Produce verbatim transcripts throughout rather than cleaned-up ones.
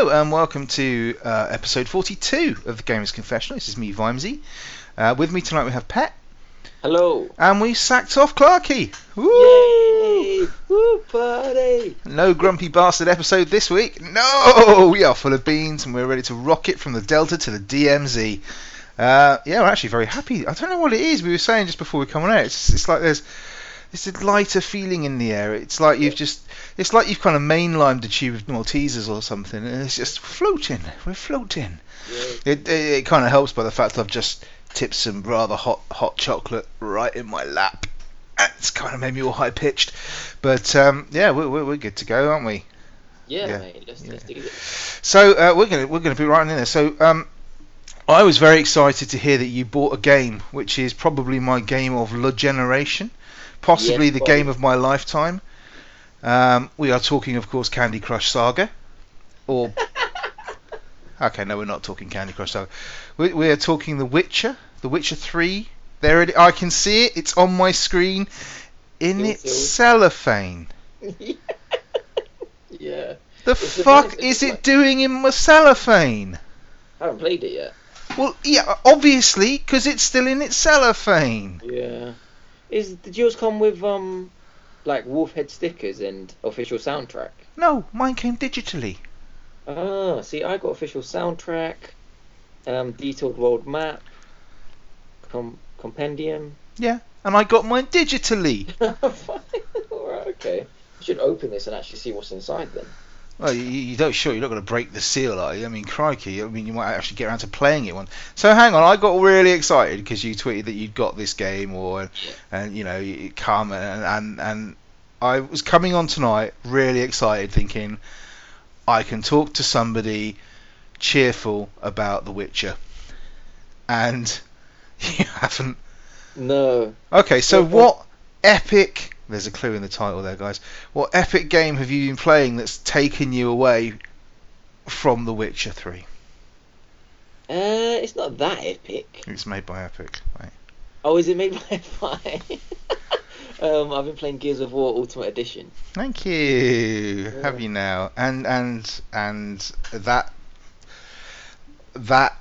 Hello and welcome to uh, episode forty-two of the Gamers Confessional. This is me, Vimesy. Uh, with me tonight we have Pet. Hello. And we sacked off Clarky. Woo! Yay! Woo, party! No grumpy bastard episode this week. No! We are full of beans and we're ready to rock it from the Delta to the D M Z. Uh, yeah, we're actually very happy. I don't know what it is. We were saying just before we come on air, it's, it's like there's... It's a lighter feeling in the air. It's like you've just, it's like you've kind of mainlined a tube of Maltesers or something, and it's just floating. We're floating. Yeah. It, it it kind of helps by the fact I've just tipped some rather hot hot chocolate right in my lap. It's kind of made me all high pitched, but um, yeah, we're, we're we're good to go, aren't we? Yeah, yeah. Mate, let's, yeah. let's do it. So uh, we're gonna we're gonna be right in there. So um, I was very excited to hear that you bought a game, which is probably my game of the generation. Possibly yeah, the probably. game of my lifetime. Um, we are talking, of course, Candy Crush Saga. Or okay, no, we're not talking Candy Crush Saga. We, we are talking The Witcher, The Witcher three. There it, I can see it. It's on my screen in its it. cellophane. Yeah. The it's fuck the is it like... doing in my cellophane? I haven't played it yet. Well, yeah, obviously, because it's still in its cellophane. Yeah. Is did yours come with um like wolf head stickers and official soundtrack? No, mine came digitally. Ah, see, I got official soundtrack, um, detailed world map, com- compendium. Yeah, and I got mine digitally. Fine. All right, okay. You should open this and actually see what's inside then. Well, you, you don't sure you're not going to break the seal, are you? I mean, crikey! I mean, you might actually get around to playing it one. So hang on, I got really excited because you tweeted that you'd got this game, or and you know, you come and, and and I was coming on tonight, really excited, thinking I can talk to somebody cheerful about The Witcher, and you haven't. No. Okay, so what, what epic? There's a clue in the title there, guys. What epic game have you been playing that's taken you away from The Witcher three? Uh, it's not that epic. It's made by Epic, right? Oh, is it made by Epic? um, I've been playing Gears of War Ultimate Edition. Thank you. Yeah. Have you now? And and and that that.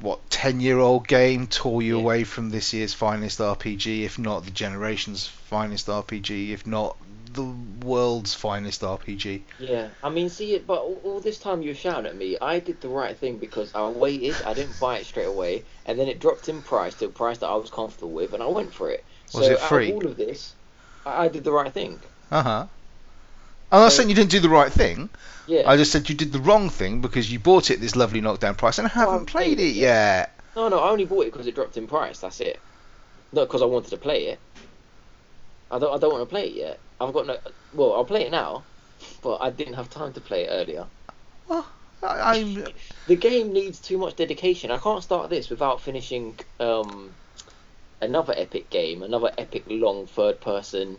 what ten year old game tore you yeah. away from this year's finest R P G, if not the generation's finest R P G, if not the world's finest R P G. Yeah, I mean, see it, but all, all this time you were shouting at me. I did the right thing because I waited, I didn't buy it straight away, and then it dropped in price to a price that I was comfortable with, and I went for it. Was so it free? Out of all of this, I, I did the right thing. Uh huh. I'm not so, saying you didn't do the right thing. Yeah. I just said you did the wrong thing because you bought it at this lovely knockdown price and haven't oh, played it yet. No, no, I only bought it because it dropped in price. That's it. Not because I wanted to play it. I don't. I don't want to play it yet. I've got no. Well, I'll play it now, but I didn't have time to play it earlier. Well, I. I'm... The game needs too much dedication. I can't start this without finishing um, another epic game, another epic long third-person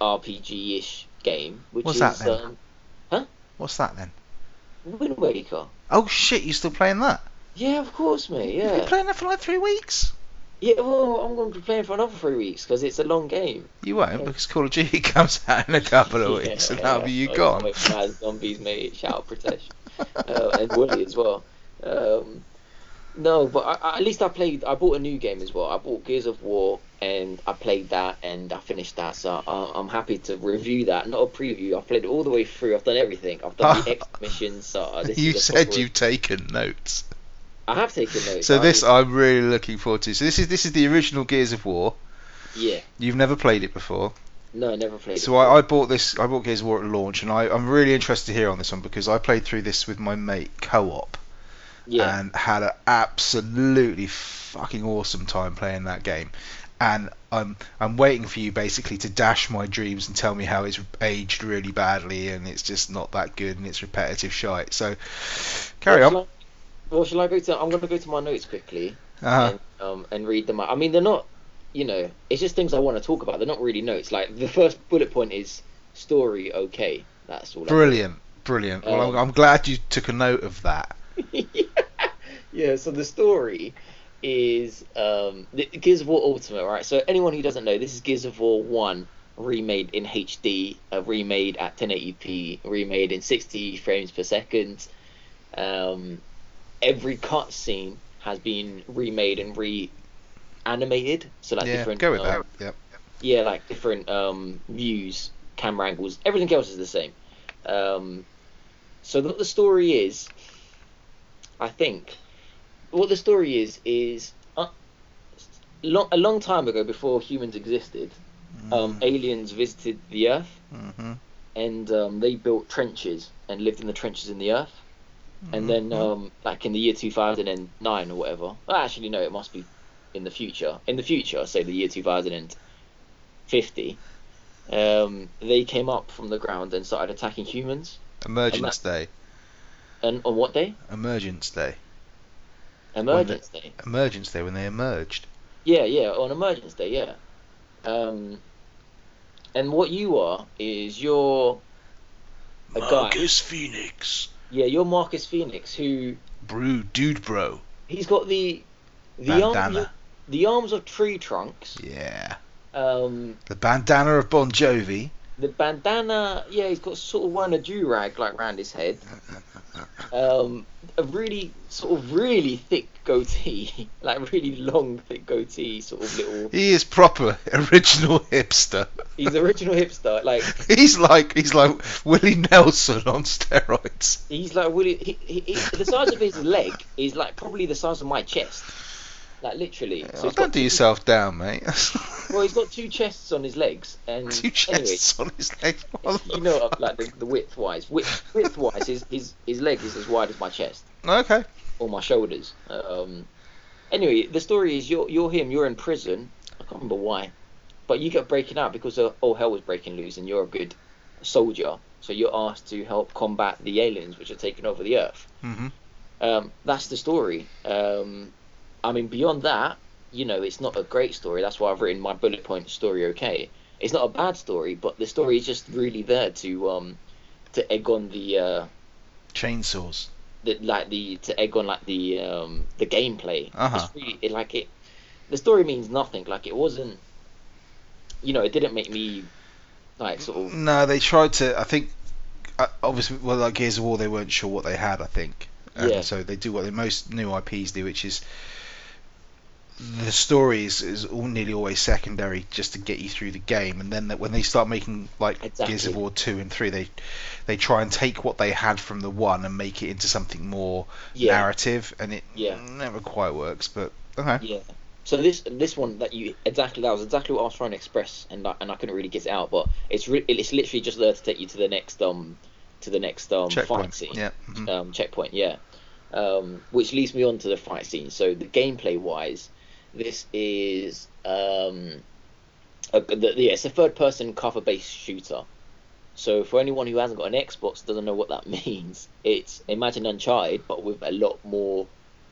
R P G-ish. game which what's is that then? Um, huh what's that then Wind Waker. Oh shit, you still playing that? Yeah, of course, mate. Yeah, you've been playing that for like three weeks. Yeah, well, I'm going to be playing for another three weeks because it's a long game. You won't, yeah. Because Call of Duty comes out in a couple of weeks. Yeah, and that'll be you oh, gone. Wait, mad zombies, mate. Shout out protection. uh, and Willie as well. um No, but I, I, at least I played. I bought a new game as well. I bought Gears of War, and I played that, and I finished that. So I, I'm happy to review that. Not a preview. I've played it all the way through. I've done everything. I've done oh, the X missions. So this you said you've taken notes. I have taken notes. So I this mean, I'm really looking forward to. So this is this is the original Gears of War. Yeah. You've never played it before. No, I never played so it. So I, I bought this. I bought Gears of War at launch, and I, I'm really interested to hear on this one because I played through this with my mate co-op. Yeah. And had an absolutely fucking awesome time playing that game, and I'm I'm waiting for you basically to dash my dreams and tell me how it's aged really badly and it's just not that good and it's repetitive shite. So carry well, on. Shall I, well, shall I go to? I'm gonna go to my notes quickly uh-huh. and, um, and read them out. I mean, they're not, you know, it's just things I want to talk about. They're not really notes. Like the first bullet point is story. Okay, that's all. Brilliant, brilliant. Um, well, I'm, I'm glad you took a note of that. Yeah, so the story is um, Gears of War Ultimate, right? So anyone who doesn't know, this is Gears of War one remade in H D, uh, remade at ten eighty p, remade in sixty frames per second. Um, every cutscene has been remade and reanimated, so like yeah, different. Go with um, that. Yep. Yeah, like different um, views, camera angles. Everything else is the same. Um, so what the story is, I think, what the story is is uh, long, a long time ago, before humans existed, mm. um, aliens visited the Earth, mm-hmm. and um, they built trenches and lived in the trenches in the Earth. And then, um, like in the year two thousand nine or whatever, well, actually, no, it must be in the future. In the future, say the year two thousand fifty, um, they came up from the ground and started attacking humans. Emergence and that, Day. And on what day? Emergence Day. Emergence they, Day? Emergence Day, when they emerged. Yeah, yeah, on Emergence Day, yeah. Um, and what you are is you're a Marcus guy. Marcus Phoenix. Yeah, you're Marcus Phoenix, who... Brew, dude bro. He's got the... the arms of, the arms of tree trunks. Yeah. Um, the bandana of Bon Jovi. The bandana... Yeah, he's got sort of one, a do-rag, like, round his head. um, a really, sort of really thick goatee. Like, really long, thick goatee, sort of little... He is proper original hipster. He's the original hipster. Like he's like he's like Willie Nelson on steroids. He's like Willie. He, he, he, the size of his leg is like probably the size of my chest. Like literally. Yeah, so don't do two, yourself down, mate. Well, he's got two chests on his legs, and two chests anyway, on his legs. You know, like the, the width wise, width width wise, his his his leg is as wide as my chest. Okay. Or my shoulders. Um. Anyway, the story is you're you're him. You're in prison. I can't remember why. But you get breaking out because uh, all hell was breaking loose, and you're a good soldier, so you're asked to help combat the aliens which are taking over the Earth. Mm-hmm. Um, that's the story. Um, I mean, beyond that, you know, it's not a great story. That's why I've written my bullet point story. Okay, it's not a bad story, but the story is just really there to um, to egg on the uh, chainsaws, the, like the to egg on like the um, the gameplay. Uh-huh. It's really, it, like it, the story means nothing. Like it wasn't. You know, it didn't make me like sort of. No, they tried to. I think obviously, well, like Gears of War, they weren't sure what they had. I think, and yeah. So they do what they, most new I Ps do, which is the story is, is all, nearly always secondary, just to get you through the game. And then that when they start making like exactly. Gears of War two and three, they they try and take what they had from the one and make it into something more yeah. narrative, and it yeah. never quite works. But okay, yeah. So this this one that you exactly that was exactly what I was trying to express, and I, and I couldn't really get it out, but it's re- it's literally just there to take you to the next um to the next um checkpoint. fight scene, yeah. Mm-hmm. um checkpoint, yeah, um which leads me on to the fight scene. So the gameplay wise, this is um a, the, yeah it's a third person cover based shooter. So for anyone who hasn't got an Xbox doesn't know what that means. It's imagine Uncharted but with a lot more.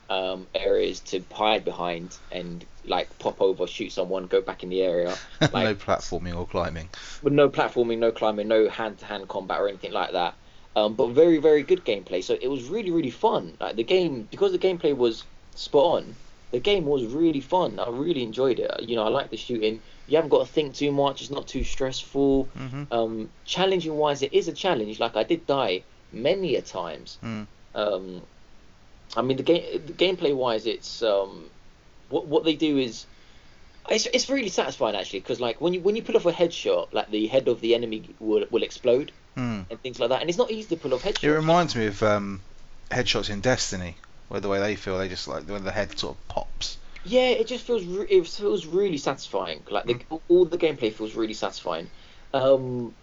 Um, areas to hide behind and like pop over, shoot someone, go back in the area. Like, no platforming or climbing. But no platforming, no climbing, no hand-to-hand combat or anything like that. Um, but very, very good gameplay. So it was really, really fun. Like the game, because the gameplay was spot on. The game was really fun. I really enjoyed it. You know, I like the shooting. You haven't got to think too much. It's not too stressful. Mm-hmm. Um, challenging-wise, it is a challenge. Like I did die many a times. Mm. Um, I mean, the game, the gameplay wise, it's um, what what they do is, it's it's really satisfying actually, because like when you when you pull off a headshot, like the head of the enemy will will explode mm. and things like that, and it's not easy to pull off headshots. It reminds me of um, headshots in Destiny, where the way they feel, they just like when the head sort of pops. Yeah, it just feels re- it feels really satisfying. Like the, mm. all the gameplay feels really satisfying. Um,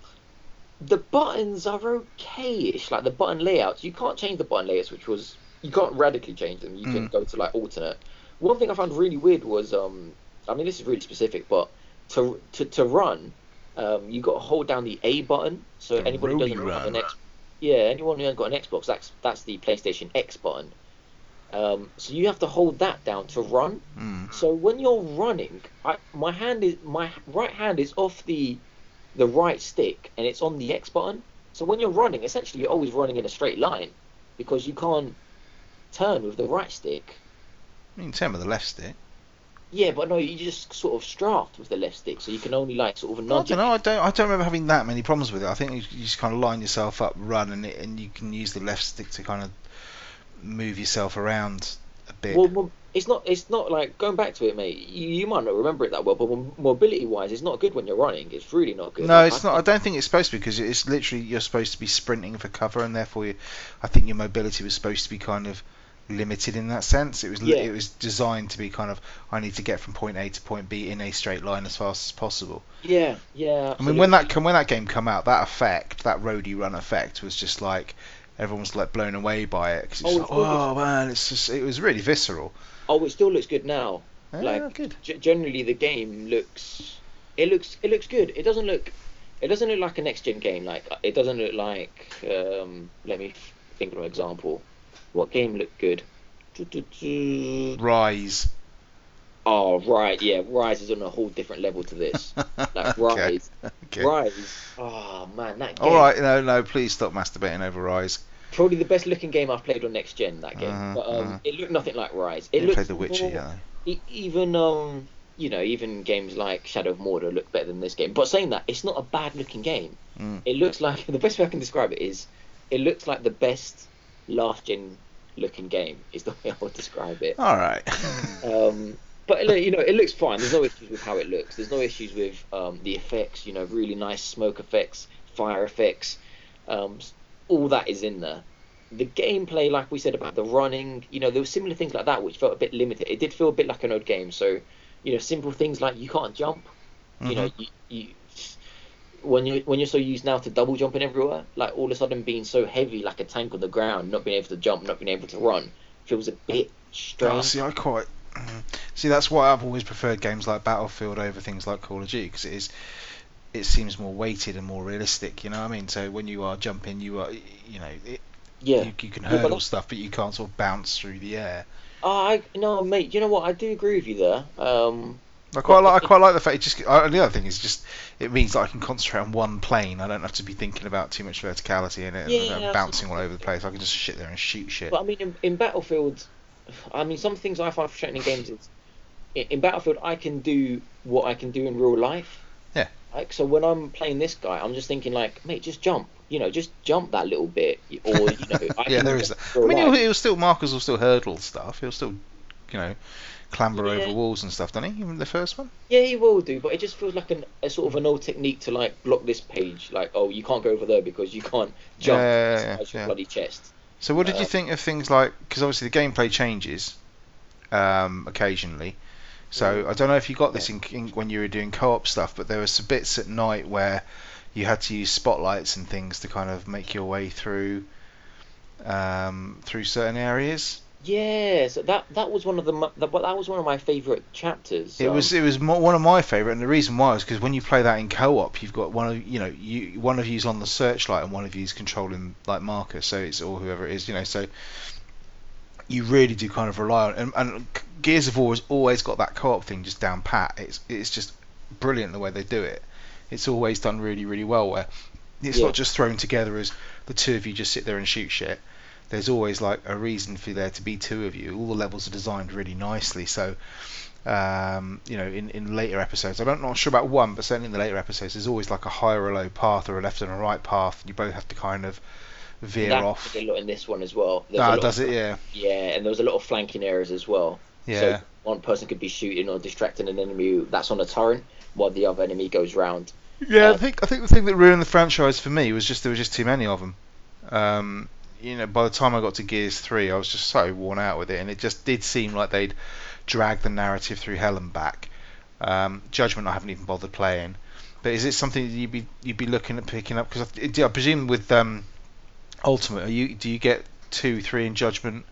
the buttons are okay-ish, like the button layouts. You can't change the button layouts, which was. You can't radically change them. You mm. can go to like alternate. One thing I found really weird was, um, I mean, this is really specific, but to to, to run, um, you got to hold down the A button. So the anybody who doesn't have an X, yeah, anyone who hasn't got an Xbox, that's that's the PlayStation X button. Um, so you have to hold that down to run. Mm. So when you're running, I, my hand is my right hand is off the the right stick, and it's on the X button. So when you're running, essentially you're always running in a straight line, because you can't turn with the right stick. You can turn with the left stick. Yeah, but no, you just sort of straft with the left stick, so you can only like sort of nudge. I don't know. I don't. I don't remember having that many problems with it. I think you, you just kind of line yourself up, run, and it, and you can use the left stick to kind of move yourself around a bit. Well, well it's not. It's not like going back to it, mate. You, you might not remember it that well, but mobility-wise, it's not good when you're running. It's really not good. No, it's I, not. I don't think it's supposed to be, because it's literally you're supposed to be sprinting for cover, and therefore, you, I think your mobility was supposed to be kind of limited in that sense. It was yeah. It was designed to be kind of, I need to get from point A to point B in a straight line as fast as possible. Yeah, yeah. Absolutely. I mean, when that when that game come out, that effect, that roadie run effect, was just like everyone's like blown away by it, because it's oh, like, oh man, it's just it was really visceral. Oh, it still looks good now. Yeah, like good. G- generally, the game looks it looks it looks good. It doesn't look it doesn't look like a next gen game. Like it doesn't look like um, let me think of an example. What game looked good? Rise. Oh, right, yeah. Rise is on a whole different level to this. Like, Rise. Okay. Okay. Rise. Oh, man, that game. All right, no, no, please stop masturbating over Rise. Probably the best-looking game I've played on Next Gen, that game. Uh-huh, but um, uh-huh. It looked nothing like Rise. It you looked played The Witcher, more, yeah. It, even, um, you know, even games like Shadow of Mordor look better than this game. But saying that, it's not a bad-looking game. Mm. It looks like... The best way I can describe it is, it looks like the best last-gen looking game is the way I would describe it. All right. um, but you know, it looks fine. There's no issues with how it looks. There's no issues with um, the effects. You know, really nice smoke effects, fire effects, um, all that is in there. The gameplay, like we said about the running, you know, there were similar things like that which felt a bit limited. It did feel a bit like an old game. So, you know, simple things like you can't jump. Mm-hmm. You know, you, you when you when you're so used now to double jumping everywhere, like all of a sudden being so heavy like a tank on the ground, not being able to jump, not being able to run, feels a bit strange. Oh, see, I quite see that's why I've always preferred games like Battlefield over things like Call of Duty, because it is it seems more weighted and more realistic. You know what I mean? So when you are jumping, you are you know it, yeah you, you can hurdle yeah, but stuff, but you can't sort of bounce through the air. Oh, I no, mate. You know what? I do agree with you there. Um. I quite like I quite like the fact it just I, the other thing is just it means that I can concentrate on one plane. I don't have to be thinking about too much verticality in it yeah, and, and yeah, bouncing absolutely. all over the place. I can just sit there and shoot shit. But I mean, in, in Battlefield, I mean, some things I find frustrating in games is in, in Battlefield I can do what I can do in real life. Yeah. Like so, when I'm playing this guy, I'm just thinking like, mate, just jump. You know, just jump that little bit, or you know, I yeah, there is that. I mean, he'll still Marcus will still hurdle stuff. He'll still, you know. Clamber yeah. over walls and stuff, doesn't he? Even the first one. Yeah, he will do, but it just feels like an, a sort of an old technique to like block this page. Like, oh, you can't go over there because you can't jump. Yeah, yeah, yeah, your yeah. bloody chest. So, what did uh, you think of things like? Because obviously the gameplay changes um, occasionally. So yeah. I don't know if you got this yeah. in, in when you were doing co-op stuff, but there were some bits at night where you had to use spotlights and things to kind of make your way through um, through certain areas. Yeah, so that that was one of the that, that was one of my favourite chapters. So. It was it was more, one of my favourite, and the reason why is because when you play that in co-op, you've got one of you know you one of you's on the searchlight and one of you's controlling like Marcus, so it's or whoever it is, you know. So you really do kind of rely on and, and Gears of War has always got that co-op thing just down pat. It's it's just brilliant the way they do it. It's always done really really well where it's yeah. not just thrown together as the two of you just sit there and shoot shit. There's always like a reason for there to be two of you. All the levels are designed really nicely, so um, you know in, in later episodes, I'm not sure about one, but certainly in the later episodes there's always like a high or a low path or a left and a right path, and you both have to kind of veer that off. There's a lot in this one as well. Ah, does of, it? Yeah. Yeah, and there was a lot of flanking errors as well. Yeah. So one person could be shooting or distracting an enemy that's on a turret while the other enemy goes round. Yeah, um, I think I think the thing that ruined the franchise for me was just there were just too many of them. Um, You know, by the time I got to Gears three, I was just so worn out with it, and it just did seem like they'd drag the narrative through hell and back. Um, Judgment, I haven't even bothered playing, but is it something that you'd be you'd be looking at picking up? Because I, I presume with um, Ultimate, are you do you get two, three, and Judgment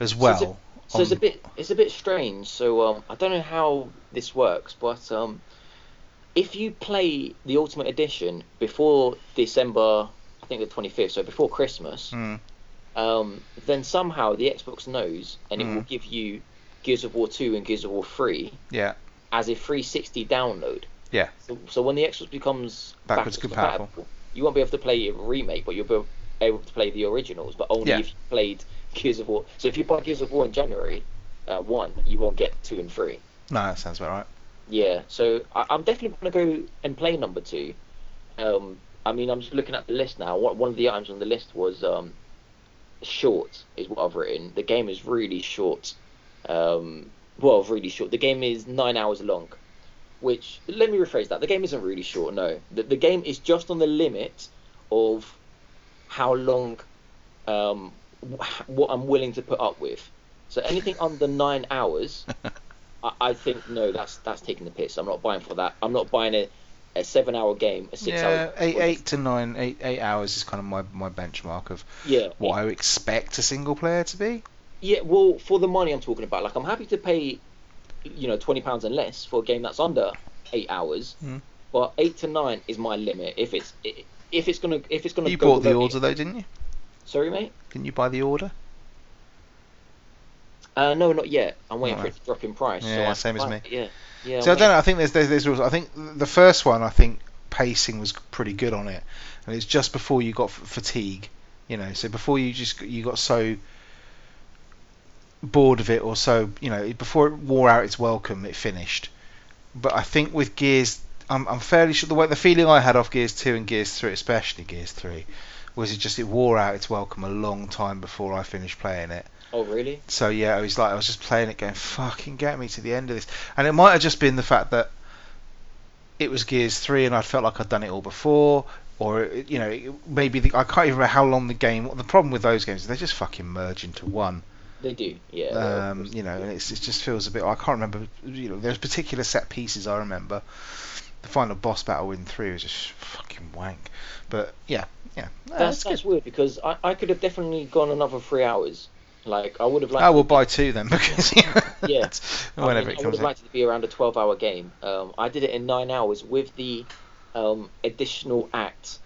as well? So, it's a, so on... it's a bit it's a bit strange. So um, I don't know how this works, but um, if you play the Ultimate Edition before December. I think the twenty-fifth, so before Christmas, mm. um, then somehow the Xbox knows, and it mm. will give you Gears of War two and Gears of War three yeah. as a three sixty download. Yeah. So, so when the Xbox becomes backwards, backwards compatible, compatible, you won't be able to play a remake, but you'll be able to play the originals, but only yeah. if you played Gears of War. So if you buy Gears of War in January uh, one, you won't get two and three. No, that sounds about right. Yeah, so I, I'm definitely going to go and play number two. Um, I mean, I'm just looking at the list now. What, one of the items on the list was um, short, is what I've written. The game is really short. Um, well, really short. The game is nine hours long, which, let me rephrase that. The game isn't really short, no. The, the game is just on the limit of how long, um, what I'm willing to put up with. So anything under nine hours... I think no, that's that's taking the piss. I'm not buying for that. I'm not buying a, a seven hour game, a six yeah, hour. Eight, eight to nine, eight eight hours is kind of my, my benchmark of yeah, what eight. I expect a single player to be. Yeah, well, for the money I'm talking about, like I'm happy to pay, you know, twenty pounds and less for a game that's under eight hours. Mm. But eight to nine is my limit. If it's if it's gonna if it's gonna. You go bought the order it, though, didn't you? Sorry, mate. Didn't you buy the order? Uh, no, not yet. I'm waiting oh, for it to drop in price. Yeah, so I, same I, as me. Yeah, yeah. So I'm I don't know. I think there's, there's there's rules. I think the first one, I think pacing was pretty good on it, and it's just before you got f- fatigue, you know. So before you just you got so bored of it, or so you know, before it wore out its welcome, it finished. But I think with Gears, I'm I'm fairly sure the way the feeling I had off Gears two and Gears three, especially Gears three, was it just it wore out its welcome a long time before I finished playing it. Oh really? So yeah, I was like, I was just playing it, going, "Fucking get me to the end of this." And it might have just been the fact that it was Gears three, and I felt like I'd done it all before, or it, you know, it, maybe the, I can't even remember how long the game. The problem with those games is they just fucking merge into one. They do, yeah. Um, you know, and it's, it just feels a bit. I can't remember. You know, there's particular set pieces I remember. The final boss battle in three was just fucking wank. But yeah, yeah. No, that's that's weird because I, I could have definitely gone another three hours. Like I would have liked. I will buy two then because yeah. yeah. Whenever I mean, it comes I would have liked in. It to be around a twelve-hour game. Um, I did it in nine hours with the um, additional act,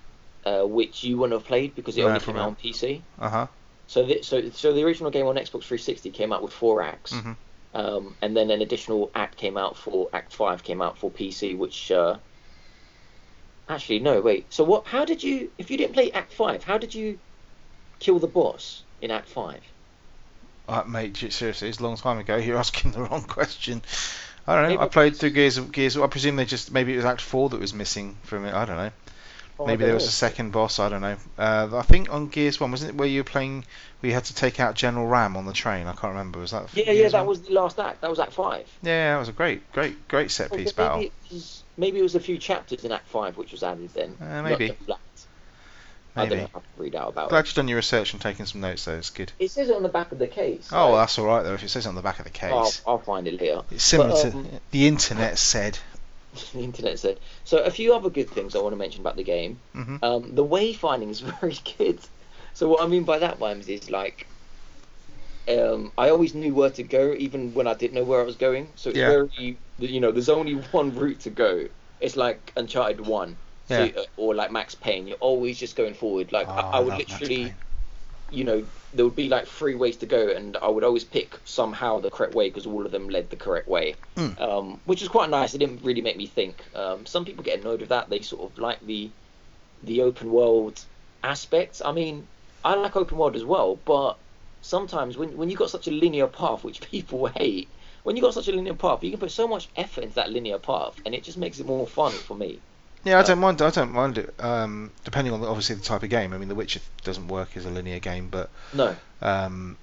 uh, which you wouldn't have played because it no, only came out on P C. Uh huh. So the so so the original game on Xbox three sixty came out with four acts, mm-hmm. um, and then an additional act came out for Act Five came out for P C, which. Uh, actually, no, wait. So what? How did you? If you didn't play Act Five, how did you kill the boss in Act Five? Uh, mate, seriously, it's a long time ago. You're asking the wrong question. I don't know. Maybe I played through Gears of Gears. I presume they just maybe it was Act Four that was missing from it. I don't know. Oh, maybe there was a second boss. I don't know. Uh, I think on Gears One wasn't it where you were playing? We had to take out General Ram on the train. I can't remember. Was that? Yeah, Gears yeah, that one? Was the last act. That was Act Five. Yeah, that was a great, great, great set piece well, battle. It was, maybe it was a few chapters in Act Five which was added then. Uh, maybe. Maybe. I don't know if I can read out about Glad it. Glad you've done your research and taken some notes, though. It's good. It says it on the back of the case. Oh, like, well, that's all right, though. If it says it on the back of the case. I'll, I'll find it later. It's similar but, um, to the internet said. The internet said. So a few other good things I want to mention about the game. Mm-hmm. Um, the wayfinding is very good. So what I mean by that, Vimes, is like... Um, I always knew where to go, even when I didn't know where I was going. So it's yeah. very... You know, there's only one route to go. It's like Uncharted one. Yeah. So, or like Max Payne, you're always just going forward. Like oh, I, I would I literally, you know, there would be like three ways to go, and I would always pick somehow the correct way because all of them led the correct way, mm. um, which is quite nice. It didn't really make me think. Um, some people get annoyed with that. They sort of like the the open world aspect. I mean, I like open world as well, but sometimes when when you got such a linear path, which people hate, when you got such a linear path, you can put so much effort into that linear path, and it just makes it more fun for me. Yeah, I don't mind. I don't mind it. Um, depending on the, obviously the type of game. I mean, The Witcher doesn't work as a linear game, but no um,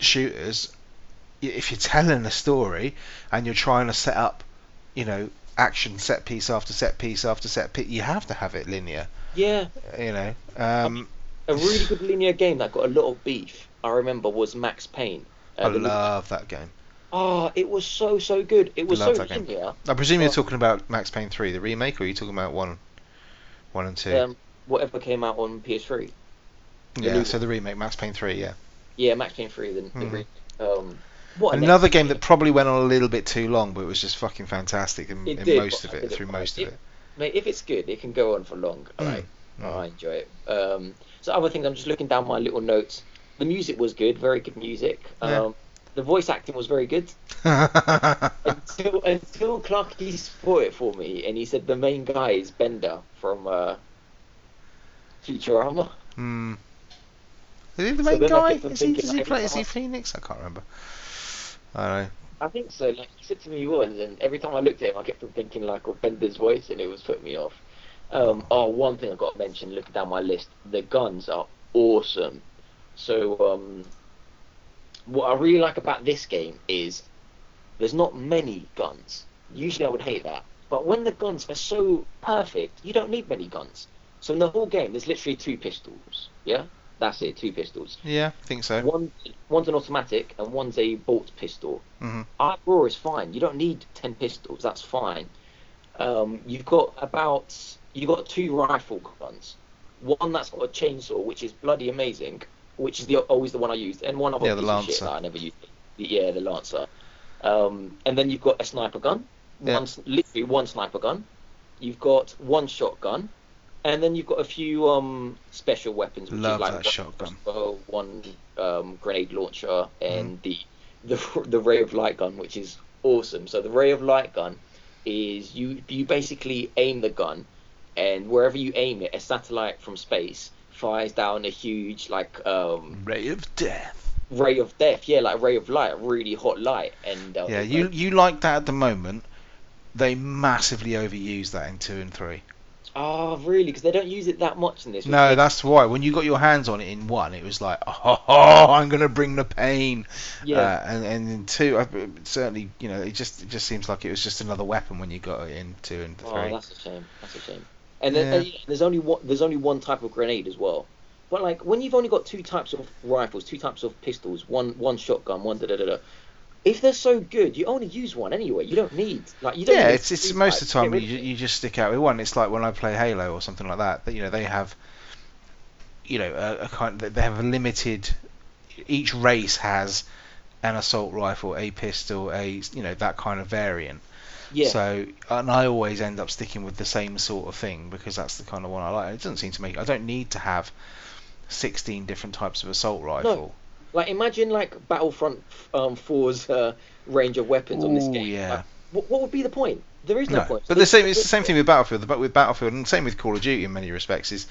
shooters. If you're telling a story and you're trying to set up, you know, action set piece after set piece after set piece, you have to have it linear. Yeah. You know, um, a really good linear game that got a lot of beef. I remember was Max Payne. Uh, I love that game. Oh, it was so, so good. It was so linear. I presume you're talking about Max Payne three, the remake, or are you talking about one, one and two? Um, whatever came out on P S three. Yeah, so the remake, Max Payne three, yeah. Yeah, Max Payne three, the, the mm. remake. Um, what Another game that probably went on a little bit too long, but it was just fucking fantastic in, it in did, most of it, through most if, of it. Mate, if it's good, it can go on for long. All right, mm. oh, I enjoy it. Um, so other things, I'm just looking down my little notes. The music was good, very good music. Um, yeah. The voice acting was very good until until Clarky spoiled it for me, and he said the main guy is Bender from uh, Futurama. Hmm. Is he the main so guy? Is he, does he play? Is he Phoenix? I can't remember. I don't know. I think so. Like, he said to me once, and every time I looked at him, I kept on thinking, like, of Bender's voice, and it was putting me off. Um, oh, one thing I've got to mention, looking down my list, the guns are awesome. So, um, what I really like about this game is there's not many guns. Usually I would hate that. But when the guns are so perfect, you don't need many guns. So in the whole game, there's literally two pistols, yeah? That's it, two pistols. Yeah, I think so. One, one's an automatic, and one's a bolt pistol. Mm-hmm. Eye Roar is fine. You don't need ten pistols. That's fine. Um, you've got about you've got two rifle guns. One that's got a chainsaw, which is bloody amazing, which is the always the one I used, and one other yeah, the Lancer. Shit that I never used. Yeah, the Lancer. Um, and then you've got a sniper gun. Yeah. One, literally one sniper gun. You've got one shotgun. And then you've got a few um, special weapons, which Love is like that one shotgun, crossbow, one um, grenade launcher, and mm. the, the the ray of light gun, which is awesome. So the ray of light gun is you you basically aim the gun, and wherever you aim it, a satellite from space fires down a huge like um, ray of death. Ray of death, yeah, like ray of light, really hot light. And uh, yeah, you like, you like that at the moment. They massively overuse that in two and three. Oh, really? Because they don't use it that much in this. No, makes... that's why. When you got your hands on it in one, it was like, oh, oh I'm going to bring the pain. Yeah. Uh, and, and in two, I, certainly, you know, it just it just seems like it was just another weapon when you got it in two and three. Oh, that's a shame. That's a shame. And then yeah. uh, there's only one, there's only one type of grenade as well. But, like, when you've only got two types of rifles, two types of pistols, one one shotgun, one da-da-da-da, if they're so good, you only use one anyway. You don't need like you don't. Yeah, it's it's most of the time you you just stick out with one. It's like when I play Halo or something like that. That you know they have, you know, a, a kind of, they have a limited. Each race has an assault rifle, a pistol, a you know that kind of variant. Yeah. So and I always end up sticking with the same sort of thing because that's the kind of one I like. And it doesn't seem to make. I don't need to have sixteen different types of assault rifle. No. Like, imagine, like, Battlefront um, four's uh, range of weapons Ooh, on this game. yeah. Like, what, what would be the point? There is no, no point. But the same, it's the same thing with Battlefield. But with Battlefield, and same with Call of Duty in many respects, is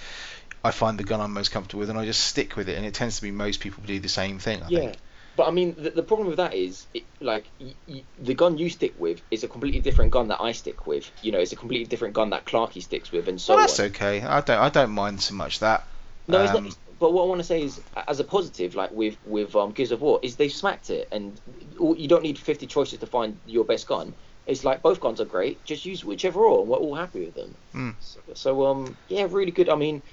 I find the gun I'm most comfortable with, and I just stick with it, and it tends to be most people do the same thing, I yeah. think. But, I mean, the, the problem with that is, it, like, y- y- the gun you stick with is a completely different gun that I stick with. You know, it's a completely different gun that Clarky sticks with, and so well, that's on. That's okay. I don't, I don't mind so much that. No, um, it's not... But what I want to say is, as a positive, like with with um, Gears of War, is they smacked it, and you don't need fifty choices to find your best gun. It's like both guns are great. Just use whichever or, and we're all happy with them. Mm. So, so um, yeah, really good. I mean,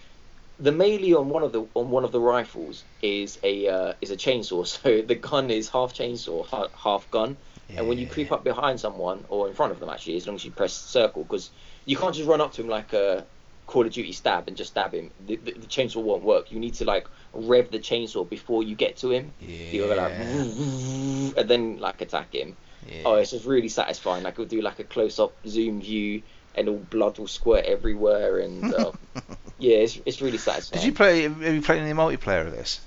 the melee on one of the on one of the rifles is a uh, is a chainsaw. So the gun is half chainsaw, half, half gun. Yeah. And when you creep up behind someone or in front of them, actually, as long as you press circle, because you can't just run up to him like a Call of Duty stab and just stab him. The, the, the chainsaw won't work. You need to like rev the chainsaw before you get to him. Yeah. You're like, and then like attack him. Yeah. Oh, it's just really satisfying. Like we'll do like a close-up zoom view, and all blood will squirt everywhere. And um, yeah, it's it's really satisfying. Did you play? Have you played any multiplayer of this?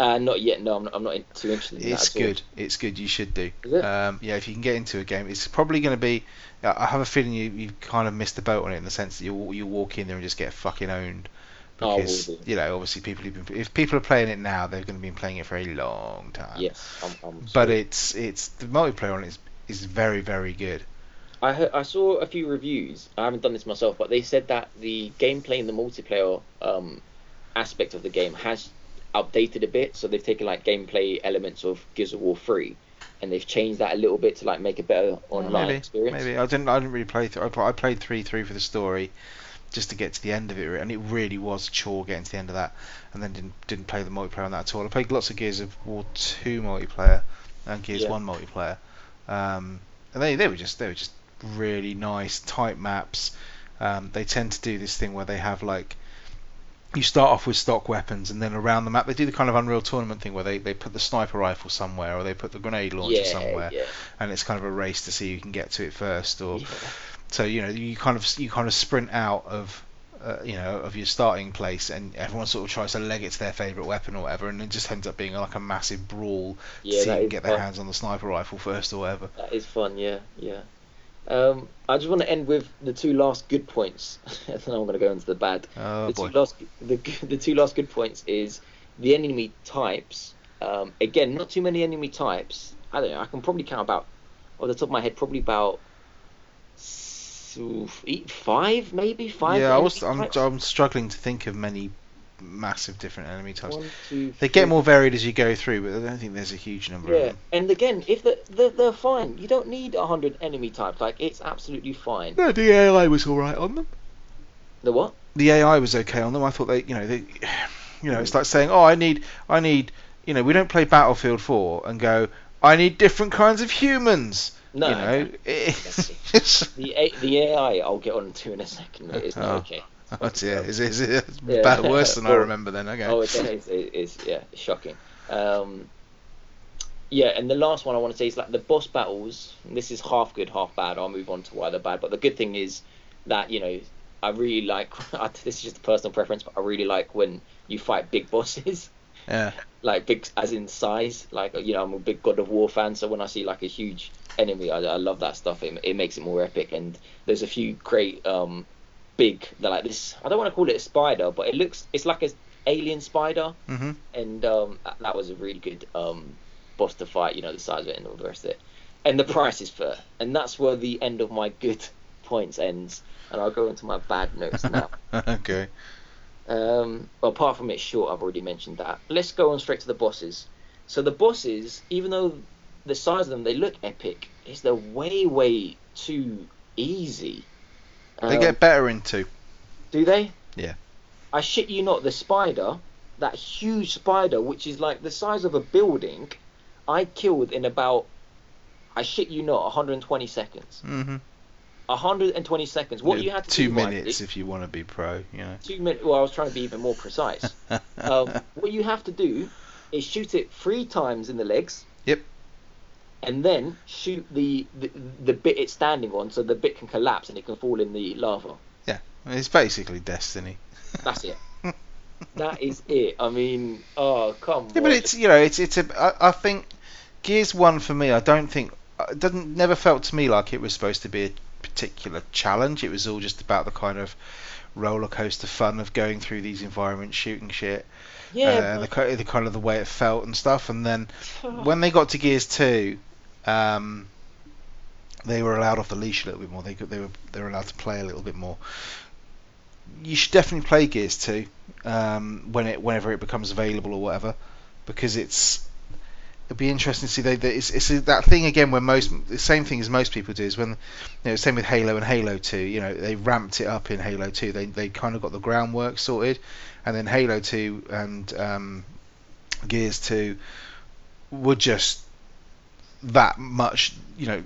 Uh, not yet. No, I'm not, I'm not too interested. In it's that at good. All. It's good. You should do. Is it? Um, yeah, if you can get into a game, it's probably going to be. I have a feeling you you kind of missed the boat on it in the sense that you you walk in there and just get fucking owned because oh, we'll do. you know obviously people who've been if people are playing it now they're going to be playing it for a long time. Yes, I'm. I'm but sorry. it's it's the multiplayer on it is, is very very good. I heard, I saw a few reviews. I haven't done this myself, but they said that the gameplay and the multiplayer um, aspect of the game has updated a bit, so they've taken like gameplay elements of Gears of War three. And they've changed that a little bit to like make a better online maybe, experience. Maybe I didn't. I didn't really play. Th- I, play I played three three for the story, just to get to the end of it, and it really was a chore getting to the end of that. And then didn't didn't play the multiplayer on that at all. I played lots of Gears of War two multiplayer and Gears yeah. one multiplayer. Um, and they they were just they were just really nice tight maps. Um, they tend to do this thing where they have like. You start off with stock weapons, and then around the map they do the kind of Unreal Tournament thing where they, they put the sniper rifle somewhere, or they put the grenade launcher yeah, somewhere, yeah. and it's kind of a race to see who can get to it first. Or yeah. so you know you kind of you kind of sprint out of uh, you know of your starting place, and everyone sort of tries to leg it to their favourite weapon or whatever, and it just ends up being like a massive brawl yeah, to see who can get fun. their hands on the sniper rifle first or whatever. That is fun, yeah, yeah. Um, I just want to end with the two last good points, and then I'm going to go into the bad. Oh, the, two last, the, the two last good points is the enemy types. Um, again, not too many enemy types, I don't know, I can probably count about, off the top of my head, probably about eight, five, maybe five. Yeah, I was. I'm, I'm struggling to think of many massive different enemy types. One, two, they get more varied as you go through, but I don't think there's a huge number. Yeah, of them. And again, if they're, they're, they're fine. You don't need a hundred enemy types. Like, it's absolutely fine. No, the A I was all right on them. The what? The A I was okay on them. I thought they, you know, they, you know, it's like saying, oh, I need, I need, you know, we don't play Battlefield four and go, I need different kinds of humans. No, you know, it's... the a- the A I I'll get on to in a second. It's not oh. okay. Oh dear, is it, is it yeah. about worse than well, I remember then? Okay. Oh, it is. It is, yeah, shocking. Um, yeah, and the last one I want to say is like the boss battles. And this is half good, half bad. I'll move on to why they're bad. But the good thing is that, you know, I really like. This is just a personal preference, but I really like when you fight big bosses. Yeah. Like big, as in size. Like, you know, I'm a big God of War fan, so when I see like a huge enemy, I, I love that stuff. It, it makes it more epic. And there's a few great um, big. They're like this. I don't want to call it a spider, but it looks. It's like a alien spider. Mm-hmm. And um, that was a really good um, boss to fight. You know, the size of it and all the rest of it. And the price is fair. And that's where the end of my good points ends. And I'll go into my bad notes now. Okay. Um, well, apart from it's short, I've already mentioned that. Let's go on straight to the bosses. So the bosses, even though the size of them, they look epic, it's they're way, way too easy. Um, they get better in two. Do they? Yeah. I shit you not, the spider, that huge spider, which is like the size of a building, I killed in about, I shit you not, one hundred twenty seconds. Mm-hmm. one hundred twenty seconds. What you had to two do, minutes if you want to be pro, you know. Two minutes. Well, I was trying to be even more precise. um, what you have to do is shoot it three times in the legs. Yep. And then shoot the, the the bit it's standing on, so the bit can collapse and it can fall in the lava. Yeah, it's basically Destiny. That's it. That is it. I mean, oh come. Yeah, on. But it's you know it's it's a I, I think Gears one for me. I don't think it doesn't never felt to me like it was supposed to be a particular challenge. It was all just about the kind of roller coaster fun of going through these environments, shooting shit, yeah, uh, but... the, the kind of the way it felt and stuff. And then when they got to Gears two, um, they were allowed off the leash a little bit more. They could, they were they were allowed to play a little bit more. You should definitely play Gears two um, when it whenever it becomes available or whatever, because it's. It'd be interesting to see. They, they, it's, it's that thing again where most the same thing as most people do is when, you know, same with Halo and Halo two. You know, they ramped it up in Halo two. They they kind of got the groundwork sorted, and then Halo two and um, Gears two were just that much, you know,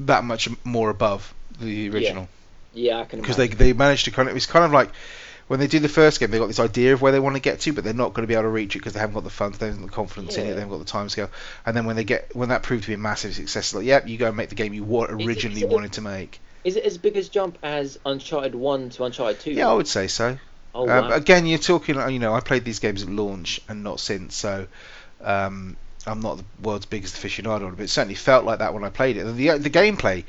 that much more above the original. Yeah, yeah I can. Because they they managed to kind of it's kind of like. When they do the first game, they've got this idea of where they want to get to, but they're not going to be able to reach it because they haven't got the funds, they haven't got the confidence yeah. in it, they haven't got the timescale. And then when they get, when that proved to be a massive success, like, yep, you go and make the game you wa- originally is it, is it wanted a, to make. Is it as big a jump as Uncharted one to Uncharted two? Yeah, I would say so. Oh, wow. um, again, you're talking, you know, I played these games at launch and not since, so um, I'm not the world's biggest aficionado on it, but it certainly felt like that when I played it. The, the gameplay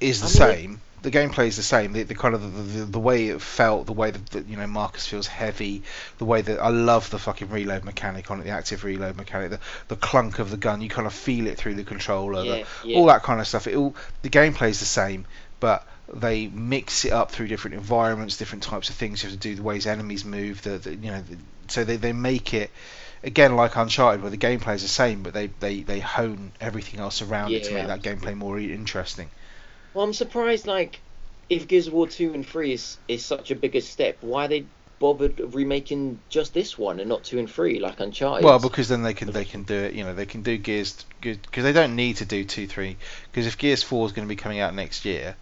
is the I mean, same. The gameplay is the same. The, the kind of the, the, the way it felt, the way that, that you know Marcus feels heavy, the way that I love the fucking reload mechanic on it, the active reload mechanic, the, the clunk of the gun. You kind of feel it through the controller, yeah, the, yeah. all that kind of stuff. It all the gameplay is the same, but they mix it up through different environments, different types of things you have to do, the ways enemies move. The, the you know, the, so they, they make it again like Uncharted, where the gameplay is the same, but they they, they hone everything else around yeah, it to make that gameplay more interesting. Well, I'm surprised, like, if Gears of War two and three is, is such a bigger step, why they bothered remaking just this one and not two and three, like Uncharted? Well, because then they can they can do it, you know, they can do Gears, because they don't need to do two, three, because if Gears four is going to be coming out next year,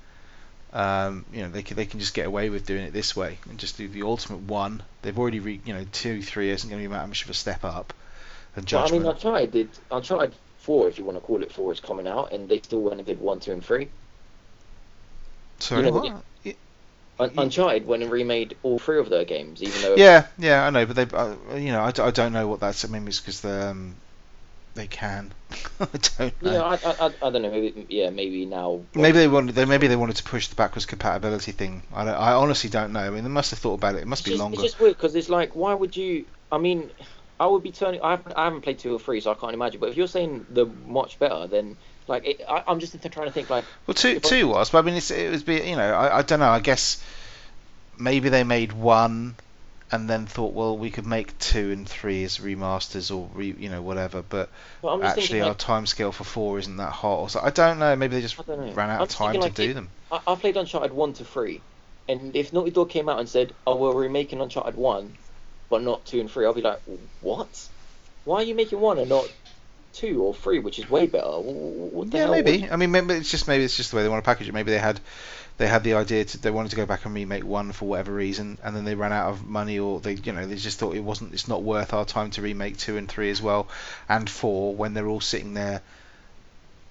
um, you know, they can, they can just get away with doing it this way and just do the ultimate one. They've already, re, you know, two, three isn't going to be that much of a step up. And judgment. Well, I mean, Uncharted did, Uncharted four, if you want to call it four, is coming out, and they still went and did one, two and three. Sorry, you know, what? It, Un- Uncharted when it remade all three of their games, even though. Yeah, yeah, I know, but they, uh, you know, I, I don't know what that's. I mean, it's because they um, they can. I don't know. Yeah, I, I, I don't know. Maybe, yeah, maybe now. Maybe they wanted. They, maybe they wanted to push the backwards compatibility thing. I, don't, I honestly don't know. I mean, they must have thought about it. It must it's be just, longer. It's just weird because it's like, why would you? I mean, I would be turning. I haven't, I haven't played two or three, so I can't imagine. But if you're saying the much better, then like it, I, I'm just trying to think like. Well, two two was, but I mean, it's, it was be you know I, I don't know. I guess maybe they made one and then thought, well, we could make two and three as remasters or re, you know whatever. But well, actually, thinking, like, our time scale for four isn't that hot. Or so, I don't know. Maybe they just ran out I'm of time thinking, like, to it, do them. I, I played Uncharted one to three, and if Naughty Dog came out and said, "Oh, well, we're remaking Uncharted one." But not two and three. I'll be like, what? Why are you making one and not two or three, which is way better? What the yeah, hell maybe. I mean, maybe it's just maybe it's just the way they want to package it. Maybe they had they had the idea to, they wanted to go back and remake one for whatever reason, and then they ran out of money, or they you know they just thought it wasn't it's not worth our time to remake two and three as well, and four when they're all sitting there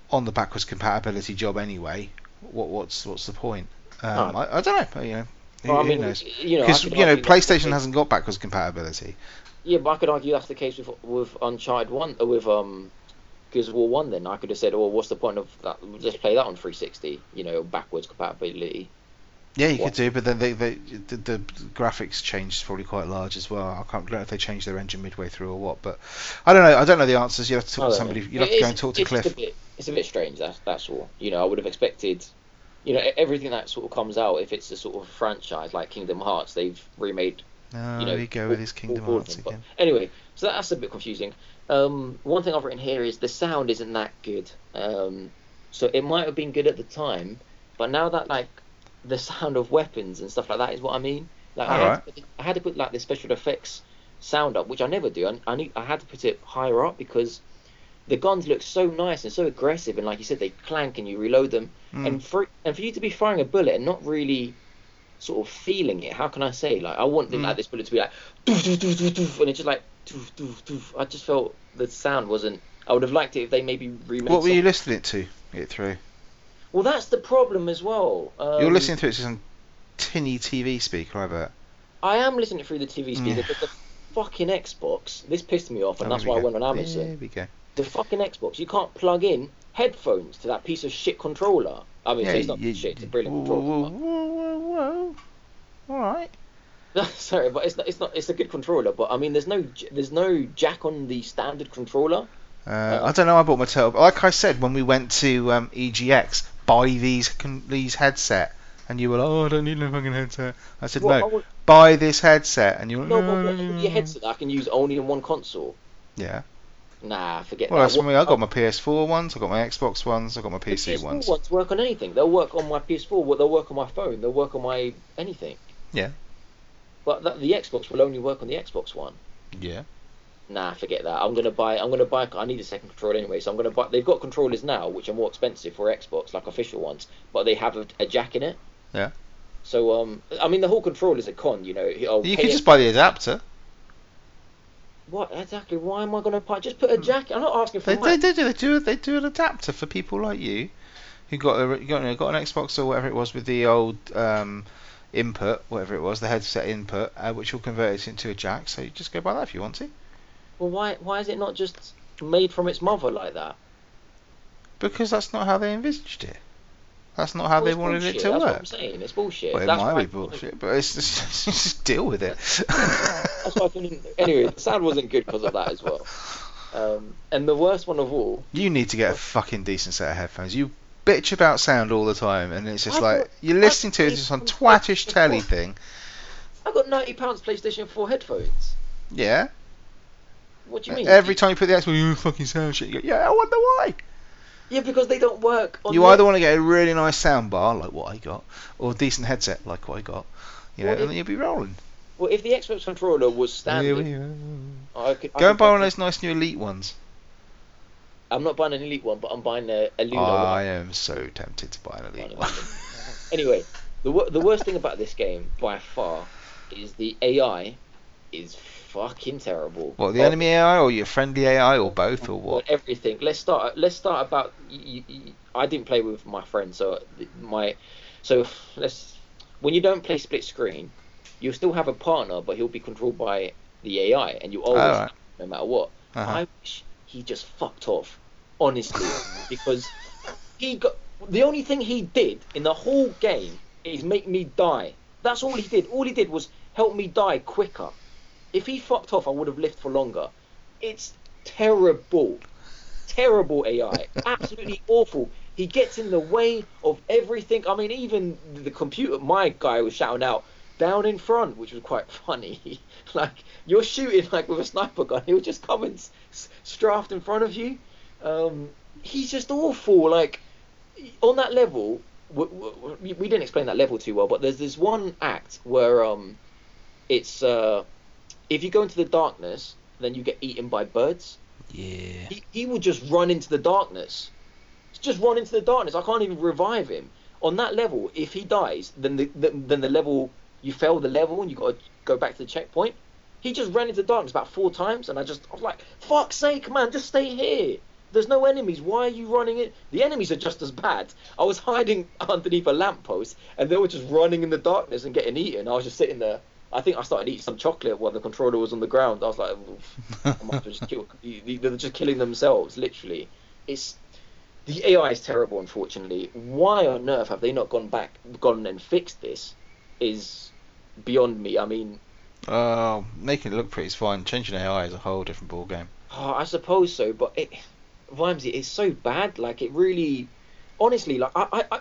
on the backwards compatibility job anyway. What what's what's the point? Um, oh. I, I don't know. You know. Well, I mean, because you know, you know PlayStation hasn't got backwards compatibility. Yeah, but I could argue that's the case with with Uncharted One, or with um, Gears of War One. Then I could have said, "Oh, what's the point of that? Just play that on three sixty." You know, backwards compatibility. Yeah, you what? could do, but then they, they the, the graphics changed probably quite large as well. I can't I don't know if they changed their engine midway through or what, but I don't know. I don't know the answers. You have to talk to somebody. You have to go and talk to Cliff. A bit, it's a bit strange. That's that's all. You know, I would have expected. You know, everything that sort of comes out, if it's a sort of franchise like Kingdom Hearts, they've remade. Oh, you know, there you go with his Kingdom Hearts again. Anyway, so that's a bit confusing. Um, one thing I've written here is the sound isn't that good. Um, so it might have been good at the time, but now that like the sound of weapons and stuff like that is what I mean. Like I, right. had to put, I had to put like the special effects sound up, which I never do. I I, knew, I had to put it higher up because. The guns look so nice and so aggressive, and like you said, they clank and you reload them. Mm. And for and for you to be firing a bullet and not really sort of feeling it, how can I say? Like I wanted mm. like this bullet to be like doof, doof, doof, doof, doof, and it's just like doof, doof, doof. I just felt the sound wasn't. I would have liked it if they maybe remade. What were something. You listening to it through? Well, that's the problem as well. Um, You're listening to it through some tinny T V speaker, I bet. I am listening through the T V speaker, yeah. But the fucking Xbox. This pissed me off, and oh, that's why go. I went on Amazon. There we go. The fucking Xbox, you can't plug in headphones to that piece of shit controller. I mean, yeah, so it's not you, shit, it's a brilliant whoa, controller. Whoa, whoa, whoa, whoa. Alright. Sorry, but it's not, it's not, it's a good controller, but I mean, there's no, there's no jack on the standard controller. Uh, uh, I don't know, I bought my turtle, like I said, when we went to um, E G X, buy these, con- these headset. And you were like, oh, I don't need no fucking headset. I said, well, no, I would... buy this headset. And you were like, no, no, no, no, no. Your headset I can use only in one console. Yeah. Nah, forget well, that. Well, that's what I mean. I got my P S four ones, I got my Xbox ones, I got my P C P S four ones. Ones work on anything. They'll work on my P S four, they'll work on my phone, they'll work on my anything. Yeah. But that, the Xbox will only work on the Xbox One. Yeah. Nah, forget that. I'm gonna buy. I'm gonna buy. I need a second controller anyway, so I'm gonna buy. They've got controllers now, which are more expensive for Xbox, like official ones, but they have a, a jack in it. Yeah. So um, I mean, the whole controller is a con, you know. I'll you can just buy the adapter. What exactly? Why am I going to buy? Just put a jacket. I'm not asking for. They, my... they, they do. They do. They do an adapter for people like you, who got a got, you know, got an Xbox or whatever it was with the old um, input, whatever it was, the headset input, uh, which will convert it into a jack. So you just go buy that if you want to. Well, why why is it not just made from its mother like that? Because that's not how they envisaged it. That's not how well, they wanted bullshit. It to that's work. That's what I'm saying. It's bullshit. Well, it that's might be bullshit, but it's just, just deal with it. That's why I couldn't. Anyway, the sound wasn't good because of that as well. Um, and the worst one of all. You need to get a fucking decent set of headphones. You bitch about sound all the time, and it's just I've like got, you're listening I've to it just on twattish telly thing. I got ninety pounds PlayStation Four headphones. Yeah. What do you mean? Every time you put the Xbox, you fucking sound shit. You go, yeah, I wonder why. Yeah, because they don't work on... You either want to get a really nice sound bar, like what I got, or a decent headset, like what I got, you know, well, if, and then you'll be rolling. Well, if the Xbox controller was standard... Yeah, yeah. I could, I Go and buy one of those nice new Elite ones. I'm not buying an Elite one, but I'm buying a, a Luna I one. I am so tempted to buy an Elite one. Anyway, the the worst thing about this game, by far, is the A I is fucking terrible. What, the but, enemy A I or your friendly A I or both or what? Everything. Let's start. Let's start about. You, you, I didn't play with my friend, so my. So let's. When you don't play split screen, you'll still have a partner, but he'll be controlled by the A I, and you always, right. no matter what. Uh-huh. I wish he just fucked off, honestly, because he got the only thing he did in the whole game is make me die. That's all he did. All he did was help me die quicker. If he fucked off, I would have lived for longer. it's terrible. Terrible A I. Absolutely awful. He gets in the way of everything. I mean, even the computer, my guy was shouting out, down in front, which was quite funny. Like, you're shooting like with a sniper gun. He'll just come and s- straft in front of you. Um, he's just awful. Like, on that level, we, we, we didn't explain that level too well, but there's this one act where um, it's, uh, if you go into the darkness, then you get eaten by birds. Yeah. He, he will just run into the darkness. Just run into the darkness. I can't even revive him. On that level, if he dies, then the, the then the level, you fail the level and you got to go back to the checkpoint. He just ran into darkness about four times, and I just I was like, fuck's sake, man, just stay here. There's no enemies. Why are you running in? The enemies are just as bad. I was hiding underneath a lamppost, and they were just running in the darkness and getting eaten. I was just sitting there. I think I started eating some chocolate while the controller was on the ground. I was like, I might just kill. They're just killing themselves, literally. It's. The A I is terrible, unfortunately. Why on earth have they not gone back, gone and fixed this? Is beyond me. I mean, uh, making it look pretty is fine. Changing A I is a whole different ball game. Oh, I suppose so, but it, Vimesy, it's so bad. Like it really, honestly, like I, I, I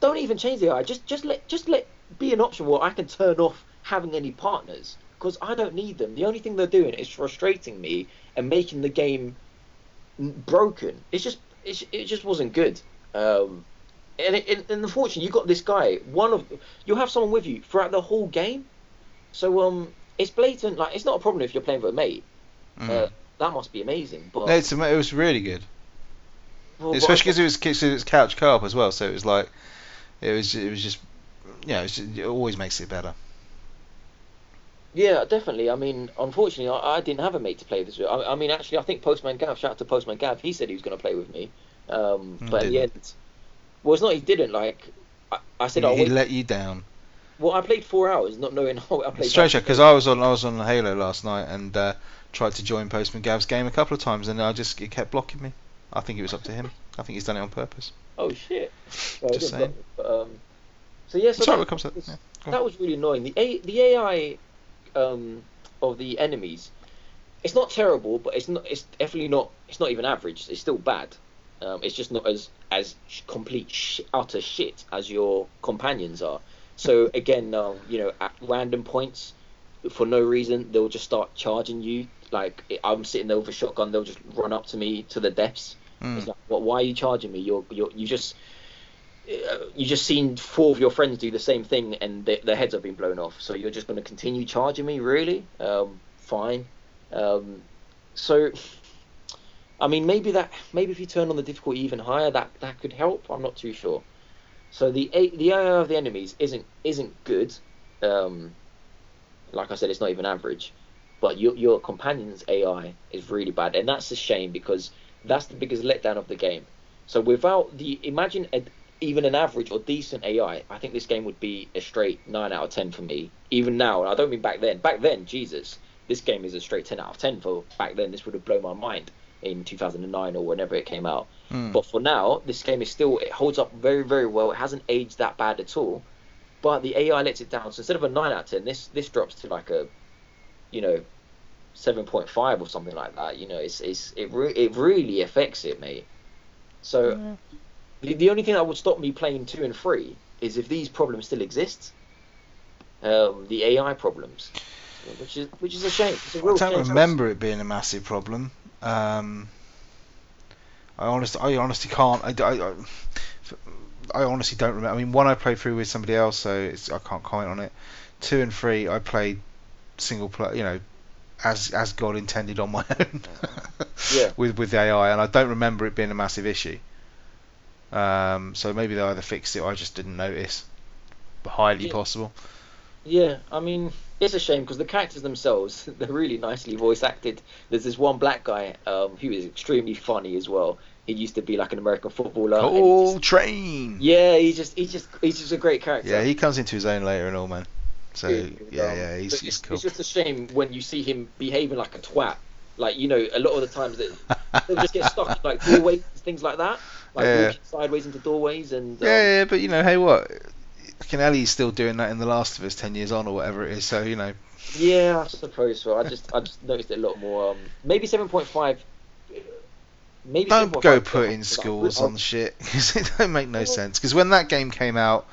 don't even change the A I. Just, just let, just let be an option where I can turn off having any partners because I don't need them. The only thing they're doing is frustrating me and making the game broken. It's just. It, it just wasn't good, um, and, it, it, and unfortunately you got this guy. One of you'll have someone with you throughout the whole game, so um, it's blatant. Like it's not a problem if you're playing with a mate. Mm. Uh, that must be amazing. But no, it's, it was really good, well, especially because it was it was couch co-op as well. So it was like it was it was just you know, it, was just, it always makes it better. Yeah, definitely. I mean, unfortunately, I, I didn't have a mate to play this with. I, I mean, actually, I think Postman Gav, shout out to Postman Gav, he said he was going to play with me. Um, but didn't. In the end... Well, it's not he didn't, like... I, I said... He, oh, he let you down. Well, I played four hours, not knowing how I played... It's strange, because I was on I was on Halo last night and uh, tried to join Postman Gav's game a couple of times, and I just it kept blocking me. I think it was up to him. I think he's done it on purpose. Oh, shit. Well, just saying. Block, but, um, so, yeah, so... Sorry, what comes to that. Yeah, that was really annoying. The A, the A I... Um, of the enemies, it's not terrible, but it's not. It's definitely not. It's not even average. It's still bad. Um, it's just not as as complete sh- utter shit as your companions are. So again, um, you know, at random points, for no reason, they'll just start charging you. Like I'm sitting there with a shotgun, they'll just run up to me to the depths. Mm. It's like, well, why are you charging me? You're you're you just. You just seen four of your friends do the same thing and they, their heads have been blown off, so you're just going to continue charging me, really? Um, fine. Um, so, I mean, maybe that maybe if you turn on the difficulty even higher, that, that could help. I'm not too sure. So the the A I of the enemies isn't isn't good. Um, like I said, it's not even average. But your your companion's A I is really bad, and that's a shame because that's the biggest letdown of the game. So without the imagine. A, even an average or decent A I, I think this game would be a straight nine out of ten for me. Even now, and I don't mean back then. Back then, Jesus, this game is a straight ten out of ten for back then. This would have blown my mind in two thousand nine or whenever it came out. Mm. But for now, this game is still, it holds up very, very well. It hasn't aged that bad at all. But the A I lets it down. So instead of a nine out of ten, this, this drops to like a, you know, seven point five or something like that. You know, it's it's it, re- it really affects it, mate. So... Yeah. The only thing that would stop me playing two and three is if these problems still exist, um, the A I problems, which is which is a shame. It's a real I don't shame remember it being a massive problem. Um, I honestly, I honestly can't. I, I, I honestly don't remember. I mean, one I played through with somebody else, so it's, I can't comment on it. Two and three, I played single play, you know, as as God intended on my own, yeah. with with the A I, and I don't remember it being a massive issue. Um, so maybe they either fixed it or I just didn't notice. Highly yeah. possible. Yeah, I mean, it's a shame because the characters themselves, they're really nicely voice acted. There's this one black guy um, who is extremely funny as well. He used to be like an American footballer. Oh, just, train! Yeah, he just, he just, he's just a great character. Yeah, he comes into his own later and all, man. So, yeah, yeah, yeah he's, he's cool. It's just a shame when you see him behaving like a twat. Like, you know, a lot of the times that they'll just get stuck in like doorways and things like that. Like yeah. walking sideways into doorways and um, yeah, yeah, but you know, hey, what? fucking Ellie's still doing that in The Last of Us ten years on or whatever it is, so you know. Yeah, I suppose so. I just I just noticed it a lot more. Um, maybe seven point five. Maybe don't go putting scores on shit because it don't make no sense. Because when that game came out,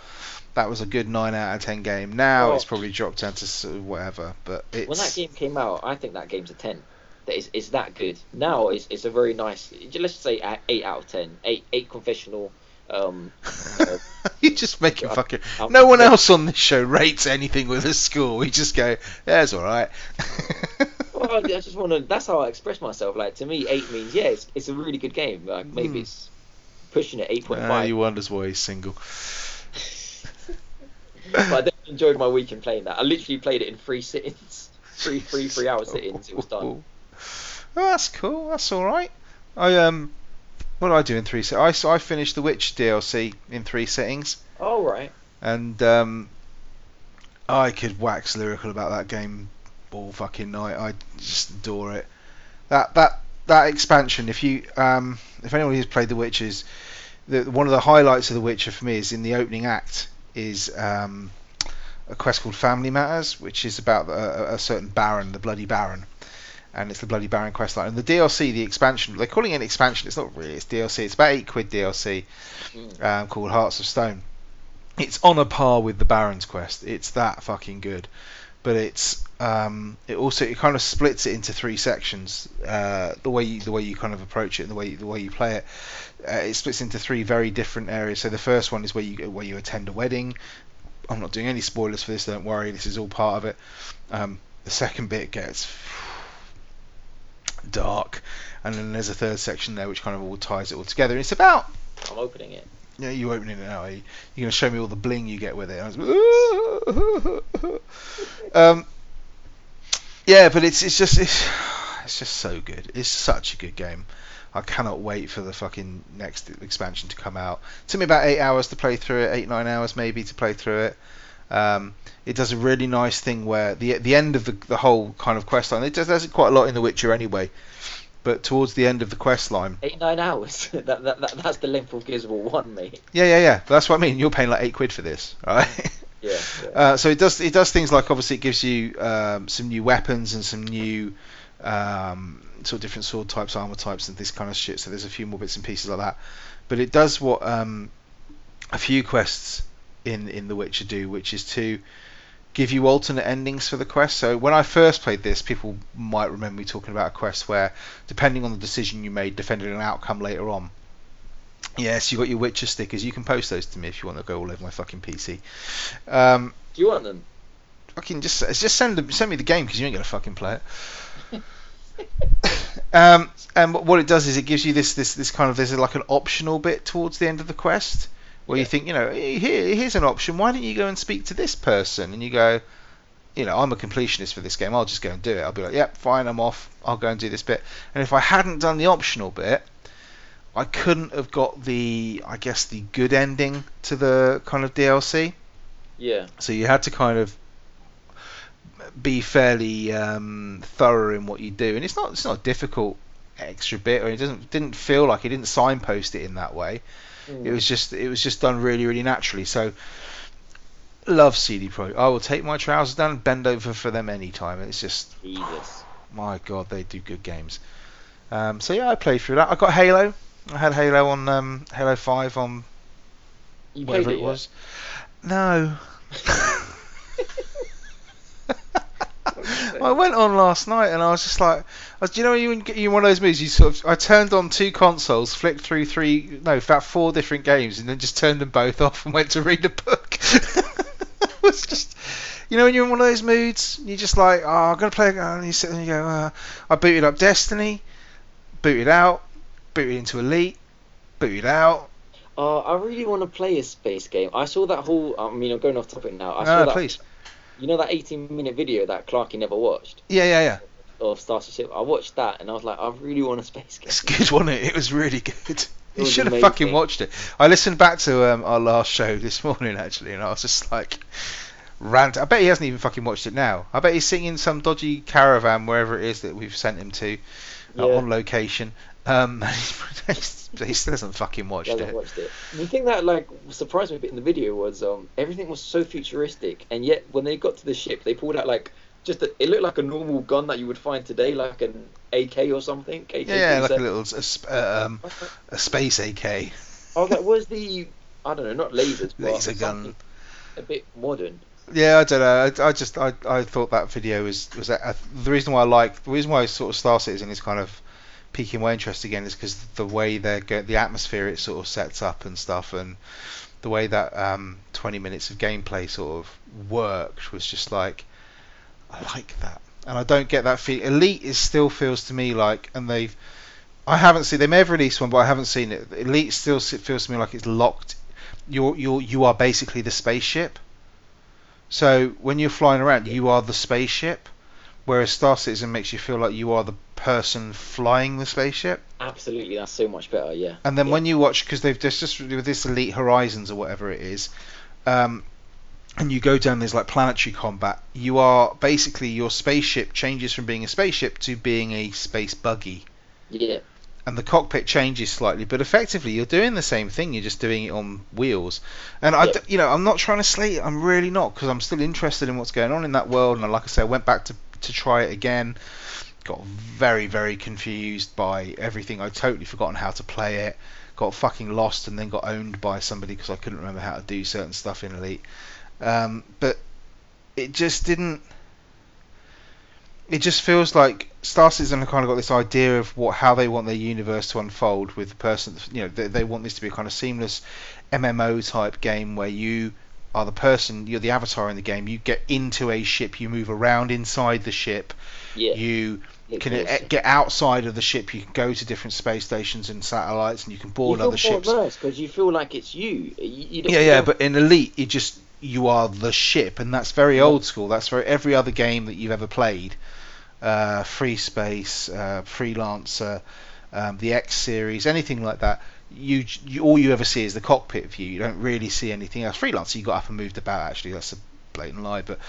that was a good nine out of ten game. Now oh. it's probably dropped down to whatever. But it's... when that game came out, I think that game's a ten. That is, it's that good. Now it's it's a very nice. Let's just say eight out of ten. Eight eight confessional. Um, uh, You're just making I, fucking. I'm, no one else on this show rates anything with a score. We just go, yeah, it's all right. Well, I just want to. That's how I express myself. Like to me, eight means yeah, it's it's a really good game. Like maybe mm. it's pushing it eight point five. Uh, you wonders why he's single. But I definitely enjoyed my weekend playing that. I literally played it in three sittings, three three three hour sittings. It was done. Oh, that's cool. That's all right. I um, what did I do in three sittings? I I finished the Witch D L C in three sittings. All right. And um, I could wax lyrical about that game all fucking night. I just adore it. That that that expansion. If you um, if anyone who's played The Witchers, the one of the highlights of The Witcher for me is in the opening act is um, a quest called Family Matters, which is about a, a certain Baron, the Bloody Baron. And it's the Bloody Baron questline. And the D L C, the expansion, they're calling it an expansion. It's not really, it's D L C. It's about eight quid D L C um, called Hearts of Stone. It's on a par with the Baron's quest. It's that fucking good. But it's um, it also it kind of splits it into three sections. Uh, the way you, the way you kind of approach it, and the way you, the way you play it, uh, it splits into three very different areas. So the first one is where you where you attend a wedding. I'm not doing any spoilers for this. Don't worry, this is all part of it. Um, the second bit gets dark, and then there's a third section there which kind of all ties it all together. And it's about I'm opening it. Yeah, you opening it now. Are you? You're gonna show me all the bling you get with it. I was like, um, yeah, but it's it's just it's, it's just so good. It's such a good game. I cannot wait for the fucking next expansion to come out. It took me about eight hours to play through it, eight nine hours maybe to play through it. Um, it does a really nice thing where the the end of the the whole kind of quest line. It does, does it quite a lot in The Witcher anyway. But towards the end of the quest line... Eight, nine hours. that, that, that That's the length of Gears of War one, mate. Yeah, yeah, yeah. That's what I mean. You're paying like eight quid for this, right? Yeah. yeah. Uh, so it does it does things like, obviously, it gives you um, some new weapons and some new um, sort of different sword types, armor types, and this kind of shit. So there's a few more bits and pieces like that. But it does what um, a few quests in, in The Witcher do, which is to give you alternate endings for the quest. So when I first played this, people might remember me talking about a quest where, depending on the decision you made, defended an outcome later on. Yes, you got your Witcher stickers. You can post those to me if you want to go all over my fucking P C. Um, Do you want them? Fucking just just send them, send me the game because you ain't gonna fucking play it. um, and what it does is it gives you this this this kind of there's like an optional bit towards the end of the quest. Well, yeah. You think, you know, here, here's an option. Why don't you go and speak to this person? And you go, you know, I'm a completionist for this game. I'll just go and do it. I'll be like, yep, fine, I'm off. I'll go and do this bit. And if I hadn't done the optional bit, I couldn't have got the, I guess, the good ending to the kind of D L C. Yeah. So you had to kind of be fairly um, thorough in what you do. And it's not, it's not a difficult extra bit, or it doesn't didn't feel like it didn't signpost it in that way. It was just, it was just done really, really naturally. So, love C D Projekt. I will take my trousers down and bend over for them any time. It's just, Jesus. My God, they do good games. Um, so yeah, I played through that. I got Halo. I had Halo on um, Halo five on you whatever it, it was. Yeah. No. I went on last night and I was just like, I was, do you know when you you one of those moves? You sort of, I turned on two consoles, flicked through three, no, about four different games, and then just turned them both off and went to read a book. It was just, you know, when you're in one of those moods, you're just like, oh, I'm gonna play, and you sit there and you go, uh, I booted up Destiny, booted out, booted into Elite, booted out. Uh, I really want to play a space game. I saw that whole. I mean, I'm going off topic now. I no, saw that. Please. You know that eighteen minute video that Clarky never watched? Yeah, yeah, yeah. Of Starship Ship. I watched that and I was like, I really want a space game. It's good, wasn't it? It was really good. It you should amazing. have fucking watched it. I listened back to um, our last show this morning, actually, and I was just like, rant. I bet he hasn't even fucking watched it now. I bet he's sitting in some dodgy caravan, wherever it is that we've sent him to, yeah. uh, on location. Um, he still hasn't fucking watched hasn't it. watched it. The thing that like surprised me a bit in the video was um, everything was so futuristic, and yet when they got to the ship, they pulled out like just a, it looked like a normal gun that you would find today, like an A K or something. A K yeah, like a little a, um, a space A K. I was like, where's the I don't know, not lasers, but laser gun, a bit modern. Yeah, I don't know. I, I just I, I thought that video was was that, uh, the reason why I like the reason why sort of Star Citizen is kind of piquing my interest again is because the way they're go- the atmosphere it sort of sets up and stuff, and the way that um, twenty minutes of gameplay sort of worked was just like, I like that, and I don't get that feel. Elite is still feels to me like, and they've I haven't seen they may have released one, but I haven't seen it. Elite still feels to me like it's locked. You're you're you are basically the spaceship. So when you're flying around, you are the spaceship. Whereas Star Citizen makes you feel like you are the person flying the spaceship. Absolutely, that's so much better, yeah. And then yeah. when you watch, because they've just, just with this Elite Horizons or whatever it is, um, and you go down this like planetary combat, you are basically your spaceship changes from being a spaceship to being a space buggy. Yeah. And the cockpit changes slightly, but effectively you're doing the same thing. You're just doing it on wheels. And I, yeah. you know, I'm not trying to slate it. I'm really not, because I'm still interested in what's going on in that world. And like I say, I went back to to try it again, got very very confused by everything. I'd totally forgotten how to play it, got fucking lost, and then got owned by somebody because I couldn't remember how to do certain stuff in Elite. Um, but it just didn't it just feels like Star Citizen have kind of got this idea of what how they want their universe to unfold with the person, you know, they, they want this to be a kind of seamless M M O type game where you are the person, you're the avatar in the game, you get into a ship, you move around inside the ship, yeah. you can it, get outside of the ship, you can go to different space stations and satellites, and you can board you other ships. Because you feel like it's you. you, you don't yeah, feel... yeah, but in Elite, you just you are the ship, and that's very yeah. old school. That's for every other game that you've ever played. Uh, Free Space, uh, Freelancer, um, the X series, anything like that. You, you all you ever see is the cockpit view. You don't really see anything else. Freelancer, you got up and moved about. Actually, that's a blatant lie. But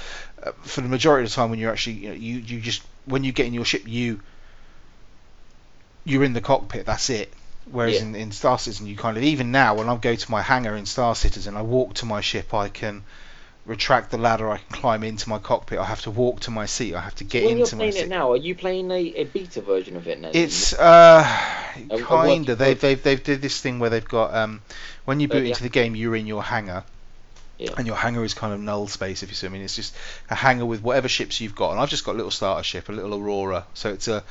uh, for the majority of the time, when you're actually, you know, you, you just when you get in your ship, you you're in the cockpit. That's it. Whereas yeah. in, in Star Citizen, you kind of even now when I go to my hangar in Star Citizen, I walk to my ship. I can retract the ladder. I can climb into my cockpit. I have to walk to my seat. I have to get when into my seat. When you're playing it now, are you playing a, a beta version of it now? It's uh, kind of. They've they've they've did this thing where they've got um, when you boot uh, yeah. into the game, you're in your hangar, yeah. and your hangar is kind of null space, if you see what I mean. It's just a hangar with whatever ships you've got. And I've just got a little starter ship, a little Aurora. So it's a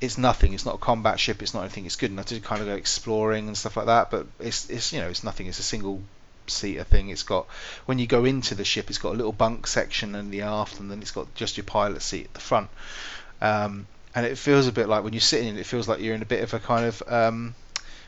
it's nothing. It's not a combat ship. It's not anything. It's good enough to kind of go exploring and stuff like that. But it's it's you know it's nothing. It's a single seater thing. It's got, when you go into the ship, it's got a little bunk section in the aft, and then it's got just your pilot seat at the front, um, and it feels a bit like when you're sitting in it, it feels like you're in a bit of a kind of um,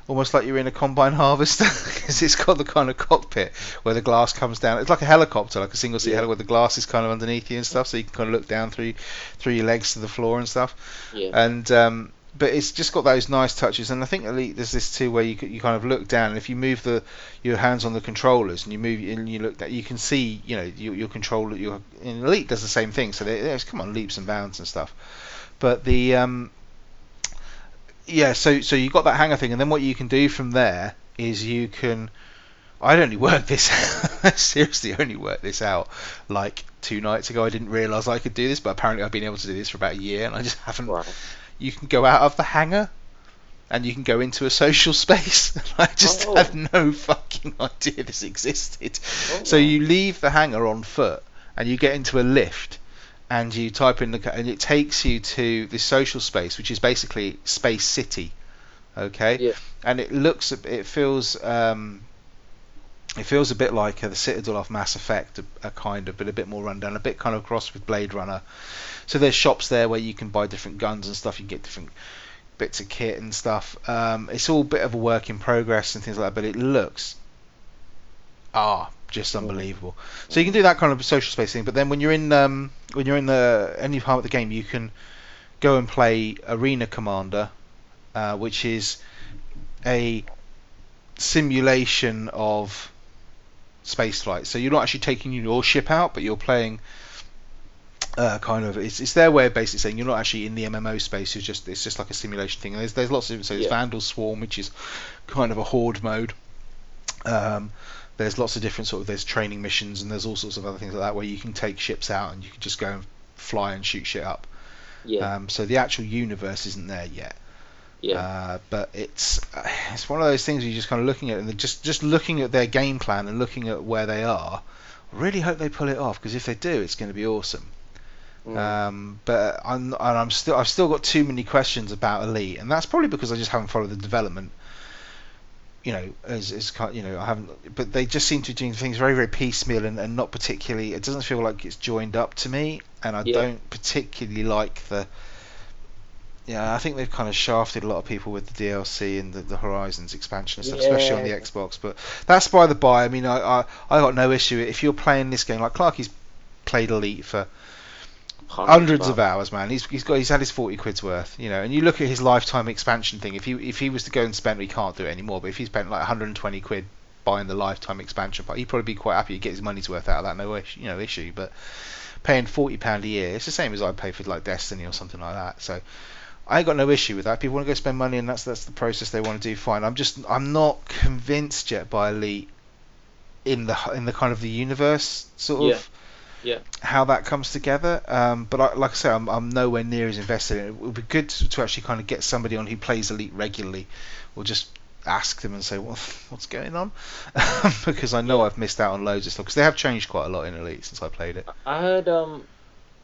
almost like you're in a combine harvester, because it's got the kind of cockpit where the glass comes down. It's like a helicopter, like a single seat yeah. helicopter, where the glass is kind of underneath you and stuff, so you can kind of look down through through your legs to the floor and stuff, yeah. and um, but it's just got those nice touches. And I think Elite there's this too where you you kind of look down, and if you move the your hands on the controllers and you move and you look that you can see, you know, your, your controller, your and Elite does the same thing, so they, it's come on leaps and bounds and stuff. But the um yeah so so you've got that hangar thing, and then what you can do from there is you can I'd only work this out. Seriously, only worked this out like two nights ago. I didn't realise I could do this, but apparently I've been able to do this for about a year and I just haven't. Wow. You can go out of the hangar, and you can go into a social space. I just oh. have no fucking idea this existed. Oh. So you leave the hangar on foot, and you get into a lift, and you type in the, and it takes you to this social space, which is basically Space City, okay? Yeah. And it looks, it feels, um, it feels a bit like uh, the Citadel of Mass Effect, a, a kind of, but a bit more rundown, a bit kind of crossed with Blade Runner. So there's shops there where you can buy different guns and stuff. You can get different bits of kit and stuff. Um, it's all a bit of a work in progress and things like that, but it looks ah just unbelievable. So you can do that kind of social space thing. But then when you're in um, when you're in the any part of the game, you can go and play Arena Commander, uh, which is a simulation of space flight. So you're not actually taking your ship out, but you're playing uh, kind of it's, it's their way of basically saying you're not actually in the M M O space. It's just it's just like a simulation thing. And there's there's lots of so there's yeah. Vandal Swarm, which is kind of a horde mode. Um, there's lots of different sort of there's training missions and there's all sorts of other things like that where you can take ships out and you can just go and fly and shoot shit up. Yeah. Um, so the actual universe isn't there yet. Yeah. Uh, but it's it's one of those things where you're just kind of looking at it and just just looking at their game plan and looking at where they are. I really hope they pull it off because if they do, it's going to be awesome. Mm. Um, but I'm and I'm still I've still got too many questions about Elite, and that's probably because I just haven't followed the development. You know, as as you know, I haven't. But they just seem to be doing things very very piecemeal and, and not particularly. It doesn't feel like it's joined up to me, and I yeah. don't particularly like the. Yeah, I think they've kind of shafted a lot of people with the D L C and the, the Horizons expansion and stuff, yeah. especially on the Xbox. But that's by the by. I mean, I, I I got no issue if you're playing this game. Like Clarky's played Elite for hundreds, hundreds of hours, man. He's he's got he's had his forty quid's worth, you know. And you look at his lifetime expansion thing. If he if he was to go and spend, he can't do it anymore. But if he spent like one hundred twenty quid buying the lifetime expansion, but he'd probably be quite happy to get his money's worth out of that. No issue, you know, issue. But paying forty pound a year, it's the same as I pay for like Destiny or something like that. So. I got no issue with that. People want to go spend money, and that's that's the process they want to do. Fine. I'm just I'm not convinced yet by Elite in the in the kind of the universe sort yeah. of yeah. how that comes together. Um, but I, like I say, I'm I'm nowhere near as invested in it. It would be good to, to actually kind of get somebody on who plays Elite regularly, or just ask them and say, well, what's going on? Because I know yeah. I've missed out on loads of stuff because they have changed quite a lot in Elite since I played it. I heard um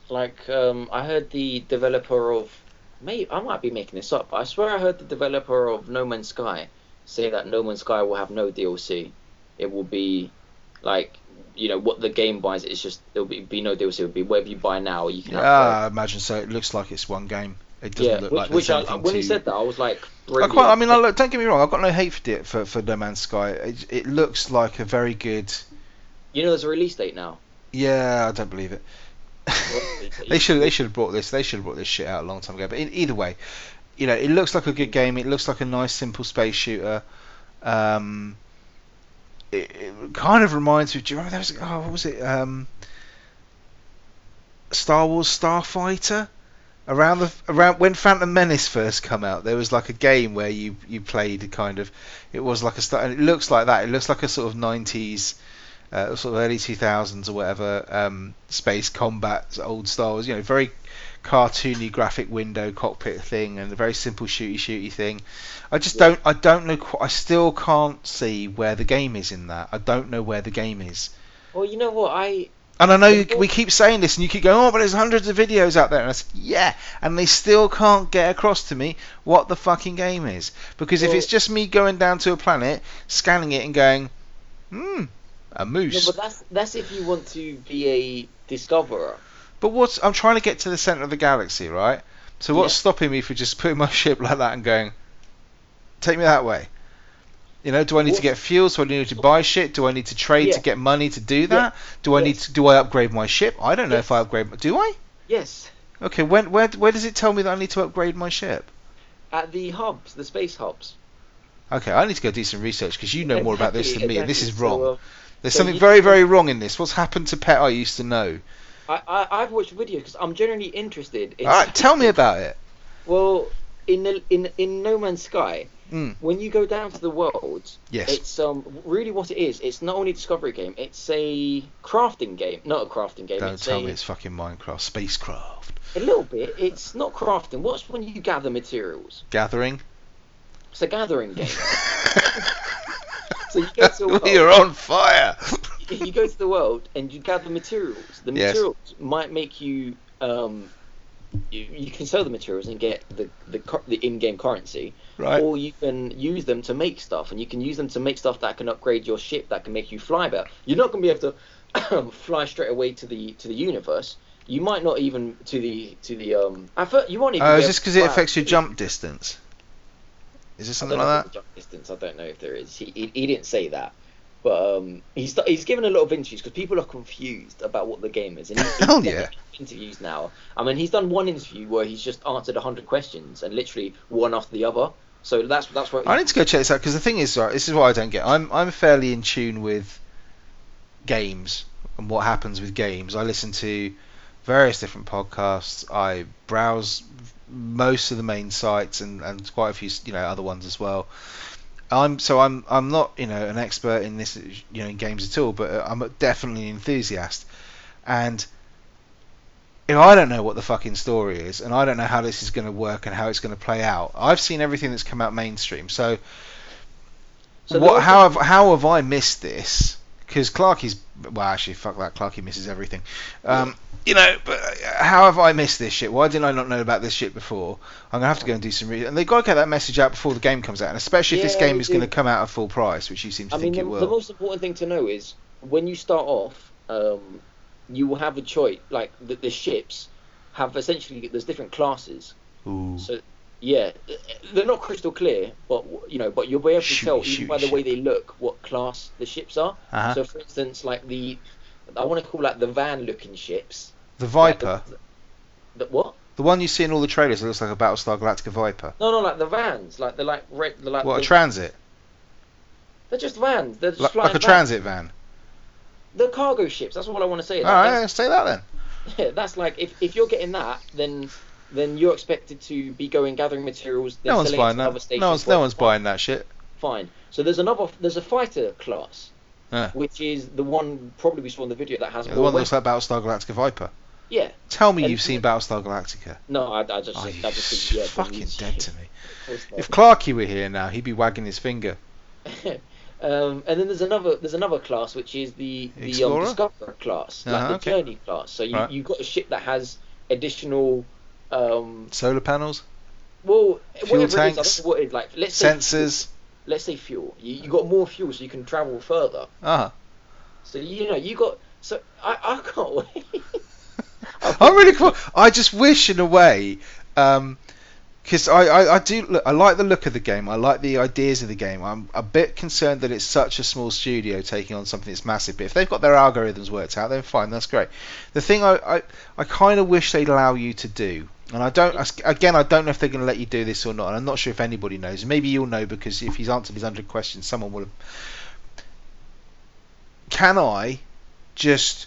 like um I heard the developer of Maybe, I might be making this up, but I swear I heard the developer of No Man's Sky say that No Man's Sky will have no D L C. It will be like, you know, what the game buys, it's just, there'll be, be no D L C. It'll be whatever you buy now. You can have ah, I imagine so. It looks like it's one game. It doesn't yeah, look which, like which I, When he to... said that, I was like, I, quite, I mean, I look, don't get me wrong, I've got no hate for, for, for No Man's Sky. It, it looks like a very good... You know, there's a release date now. Yeah, I don't believe it. they should they should have brought this they should have brought this shit out a long time ago. But in, either way, you know, it looks like a good game. It looks like a nice simple space shooter. Um, it, it kind of reminds me. Do you remember that was? Oh, what was it? Um, Star Wars Starfighter. Around the around when Phantom Menace first come out, there was like a game where you you played kind of. It was like a star, and it looks like that. It looks like a sort of nineties. Uh, sort of early two thousands or whatever, um, space combat, old Star Wars, you know, very cartoony graphic window cockpit thing and a very simple shooty shooty thing. I just yeah. don't, I don't know, I still can't see where the game is in that. I don't know where the game is. Well, you know what, I... And I know you, we keep saying this and you keep going, oh, but there's hundreds of videos out there. And I said, yeah, and they still can't get across to me what the fucking game is. Because well, if it's just me going down to a planet, scanning it and going, hmm... a moose. No, but that's that's if you want to be a discoverer. But what's I'm trying to get to the centre of the galaxy, right? So what's yeah. stopping me from just putting my ship like that and going, take me that way? You know, do I need what? to get fuel? Do I need to buy shit? Do I need to trade yeah. to get money to do that? Yeah. Do I yes. need to? Do I upgrade my ship? I don't know yes. if I upgrade. Do I? Yes. Okay. When where where does it tell me that I need to upgrade my ship? At the hubs, the space hubs. Okay, I need to go do some research because you know exactly, more about this than me, exactly. and this is wrong. So, uh, There's so something very, very wrong in this. What's happened to Pet I used to know? I, I, I've watched videos because I'm generally interested. In... All right, tell me about it. Well, in the, in in No Man's Sky, mm. when you go down to the world, yes. it's um really what it is. It's not only a discovery game. It's a crafting game. Not a crafting game. Don't it's tell a... me it's fucking Minecraft. Spacecraft. A little bit. It's not crafting. What's when you gather materials? Gathering. It's a gathering game. So you go to world, You're on fire. You go to the world and you gather materials. The materials yes. might make you, um, you. You can sell the materials and get the the, the in-game currency, right. or you can use them to make stuff. And you can use them to make stuff that can upgrade your ship, that can make you fly better. You're not going to be able to fly straight away to the to the universe. You might not even to the to the um. I thought you won't even. Oh, is this because it affects your jump distance? Is there something like that? Jump distance, I don't know if there is. He he, he didn't say that, but um, he's he's given a lot of interviews because people are confused about what the game is. And he's, he's oh, yeah. interviews now. I mean, he's done one interview where he's just answered a hundred questions and literally one after the other. So that's that's what. I need to go check this out because the thing is, right, this is what I don't get. I'm I'm fairly in tune with games and what happens with games. I listen to various different podcasts. I browse most of the main sites and, and quite a few, you know, other ones as well. I'm so I'm I'm not, you know, an expert in this, you know, in games at all, but I'm definitely an enthusiast. And if I don't know what the fucking story is, and I don't know how this is going to work and how it's going to play out, I've seen everything that's come out mainstream. So, so what? How have how have I missed this? Because Clarky's well, actually, fuck that. Clarky misses everything. Um, you know, but how have I missed this shit? Why didn't I not know about this shit before? I'm gonna have to go and do some research. And they've got to get that message out before the game comes out, and especially yeah, if this game is going to come out at full price, which you seem to I think mean, it the, will. The most important thing to know is when you start off, um, you will have a choice. Like the, the ships have essentially there's different classes. Ooh. So yeah, they're not crystal clear, but you know, but you'll be able to shoot, tell shoot, even by shoot. the way they look what class the ships are. Uh-huh. So for instance, like the I want to call like the van-looking ships. The Viper. Like the, the what? The one you see in all the trailers that looks like a Battlestar Galactica Viper. No, no, like the vans, like the like. The, like what the, a transit. They're just vans. They're just like, like a vans. transit van. They're cargo ships. That's what I want to say. All like, right, say that then. Yeah, that's like if if you're getting that, then then you're expected to be going gathering materials. No one's buying that. No one's no one's buying that shit. Fine. So there's another. There's a fighter class, yeah. which is the one probably we saw in the video that has. Yeah, the one that looks like Battlestar Galactica Viper. Yeah. Tell me and you've seen Battlestar Galactica. No, I, I just. Oh, I just think, yeah, fucking dead to me. If Clarky were here now, he'd be wagging his finger. um, and then there's another there's another class which is the the um, Discoverer class, uh-huh, like the okay. Journey class. So you right. you've got a ship that has additional um, solar panels. Well, fuel whatever tanks, it is, I don't know what it is. Like let's sensors. Say, let's say fuel. You you got more fuel, so you can travel further. Ah. Uh-huh. So you know you got so I I can't wait. I'm really cool. I just wish, in a way, because um, I, I, I do look, I like the look of the game. I like the ideas of the game. I'm a bit concerned that it's such a small studio taking on something that's massive. But if they've got their algorithms worked out, then fine. That's great. The thing I, I, I kind of wish they'd allow you to do, and I don't. I, again, I don't know if they're going to let you do this or not. And I'm not sure if anybody knows. Maybe you'll know because if he's answered his hundred questions, someone will have. Can I just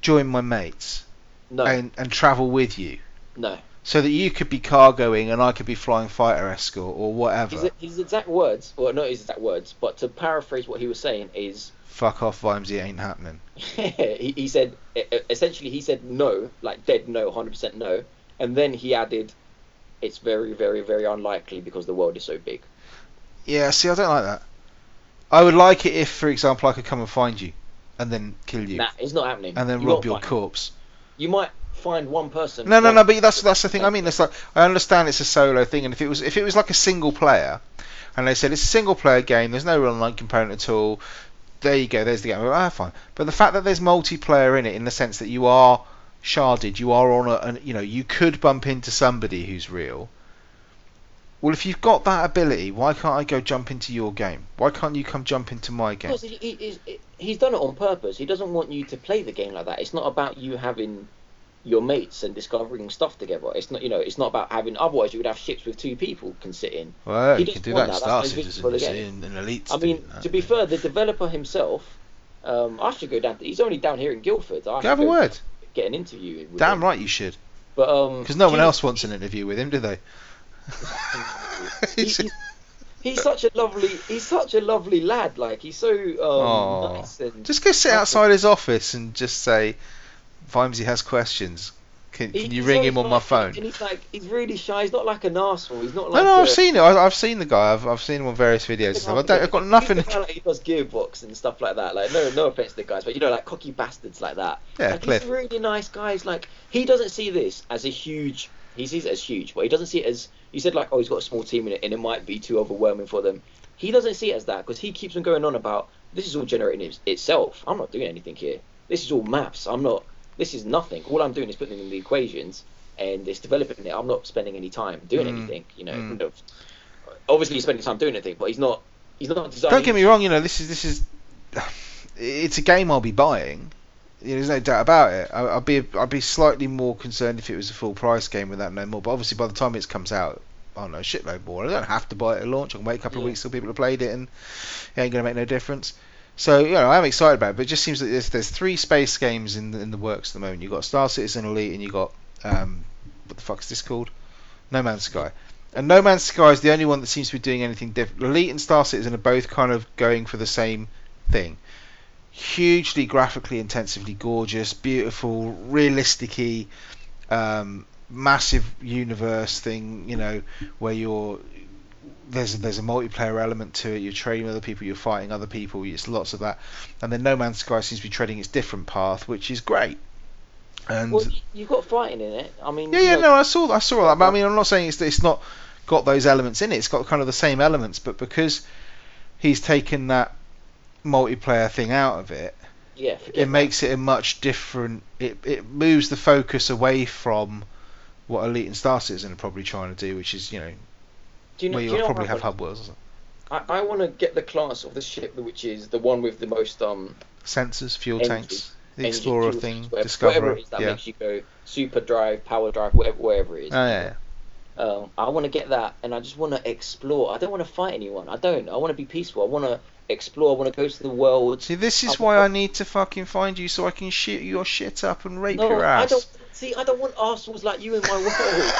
join my mates? No. And, and travel with you. No. So that you could be cargoing and I could be flying fighter escort or whatever. His, his exact words, well, not his exact words, but to paraphrase what he was saying is... Fuck off, Vimesy, ain't happening. he, he said, essentially he said no, like dead no, one hundred percent no. And then he added, it's very, very, very unlikely because the world is so big. Yeah, see, I don't like that. I would like it if, for example, I could come and find you and then kill you. Nah, it's not happening. And then you rob your corpse. You might find one person. No, no, no. But that's that's the thing. I mean, it's like I understand it's a solo thing, and if it was if it was like a single player, and they said it's a single player game, there's no real online component at all. There you go. There's the game. Ah, fine. But the fact that there's multiplayer in it, in the sense that you are sharded, you are on a, an, you know, you could bump into somebody who's real. Well, if you've got that ability, why can't I go jump into your game? Why can't you come jump into my game? Because he, he, he's, he's done it on purpose. He doesn't want you to play the game like that. It's not about you having your mates and discovering stuff together. It's not, you know, it's not about having. Otherwise, you would have ships with two people can sit in. Well, he you can do that. That. That's not in, in elite. I mean, that, to be fair, the developer himself. Um, I should go down. To, he's only down here in Guildford. I have a word. Get an interview. With Damn him. Right, you should. But um, because no one else wants an interview with him, do they? he, he's, he's such a lovely he's such a lovely lad, like he's so um, nice and just go sit outside his office and just say Vimesy has questions, can, can you ring him on my phone? And he's like, he's really shy, he's not like an arsehole, he's not like no no a, I've seen it I, I've seen the guy I've, I've seen him on various videos and stuff. I don't, I've got nothing to... Like he does Gearbox and stuff like that, like no no offense to the guys, but you know, like cocky bastards like that. Yeah, like, he's really nice guys, like he doesn't see this as a huge he sees it as huge, but he doesn't see it as... He said, like, oh, he's got a small team in it, and it might be too overwhelming for them. He doesn't see it as that, because he keeps on going on about, this is all generating it- itself. I'm not doing anything here. This is all maps. I'm not... This is nothing. All I'm doing is putting in the equations, and it's developing it. I'm not spending any time doing mm. anything, you know. Mm. Obviously, he's spending time doing anything, but he's not... He's not designing... Don't get me wrong, you know, this is... this is it's a game I'll be buying... There's no doubt about it. I'd be I'd be slightly more concerned if it was a full price game with that no more. But obviously, by the time it comes out, I don't know, shitload more. I don't have to buy it at launch. I can wait a couple yeah. of weeks till people have played it, and it ain't gonna make no difference. So, you know, I'm excited about it, but it just seems that there's, there's three space games in the, in the works at the moment. You've got Star Citizen Elite, and you've got, um, what the fuck is this called? No Man's Sky. And No Man's Sky is the only one that seems to be doing anything different. Elite and Star Citizen are both kind of going for the same thing. Hugely graphically intensively gorgeous, beautiful, realistic-y, um, massive universe thing, you know, where you're... There's a, there's a multiplayer element to it. You're trading with other people, you're fighting other people. It's lots of that. And then No Man's Sky seems to be treading its different path, which is great. And well, you've got fighting in it. I mean, yeah, yeah, know. no, I saw, I saw that. But I mean, I'm not saying it's it's not got those elements in it. It's got kind of the same elements, but because he's taken that multiplayer thing out of it, yeah, it that. makes it a much different. It it moves the focus away from what Elite and Star Citizen are probably trying to do, which is, you know. Do you know, well, you'll do you probably have hub worlds. I, I want to get the class of the ship, which is the one with the most um sensors, fuel engine, tanks, the engine, Explorer fuel, thing, whatever, Discoverer. Whatever it is that yeah. makes you go super drive, power drive, whatever, whatever it is. Oh, yeah. Um, I want to get that, and I just want to explore. I don't want to fight anyone. I don't. I want to be peaceful. I want to explore. I want to go to the world. See, this is I, why I, I need to fucking find you so I can shoot your shit up and rape no, your ass. I don't, see, I don't want arseholes like you in my world.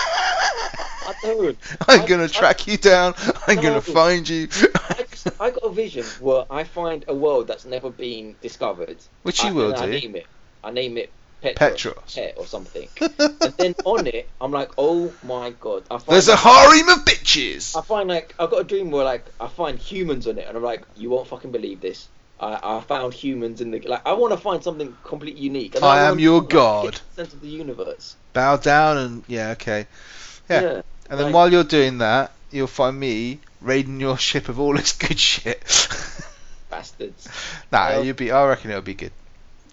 I don't. I'm I, gonna I, track you down. I'm no, gonna find you. I, just, I got a vision where I find a world that's never been discovered. Which you I, will do. I name it. I name it Petros, Petros. Pet or something. And then on it, I'm like, oh my god. I find There's like, a harem of bitches. I find like I got a dream where like I find humans on it, and I'm like, you won't fucking believe this. I, I found humans in the like. I want to find something completely unique. And I, I am your god. Like, sense of the universe. Bow down and yeah, okay, yeah. yeah. And then like, while you're doing that, you'll find me raiding your ship of all this good shit. Bastards. Nah, um, you'll be. I reckon it'll be good.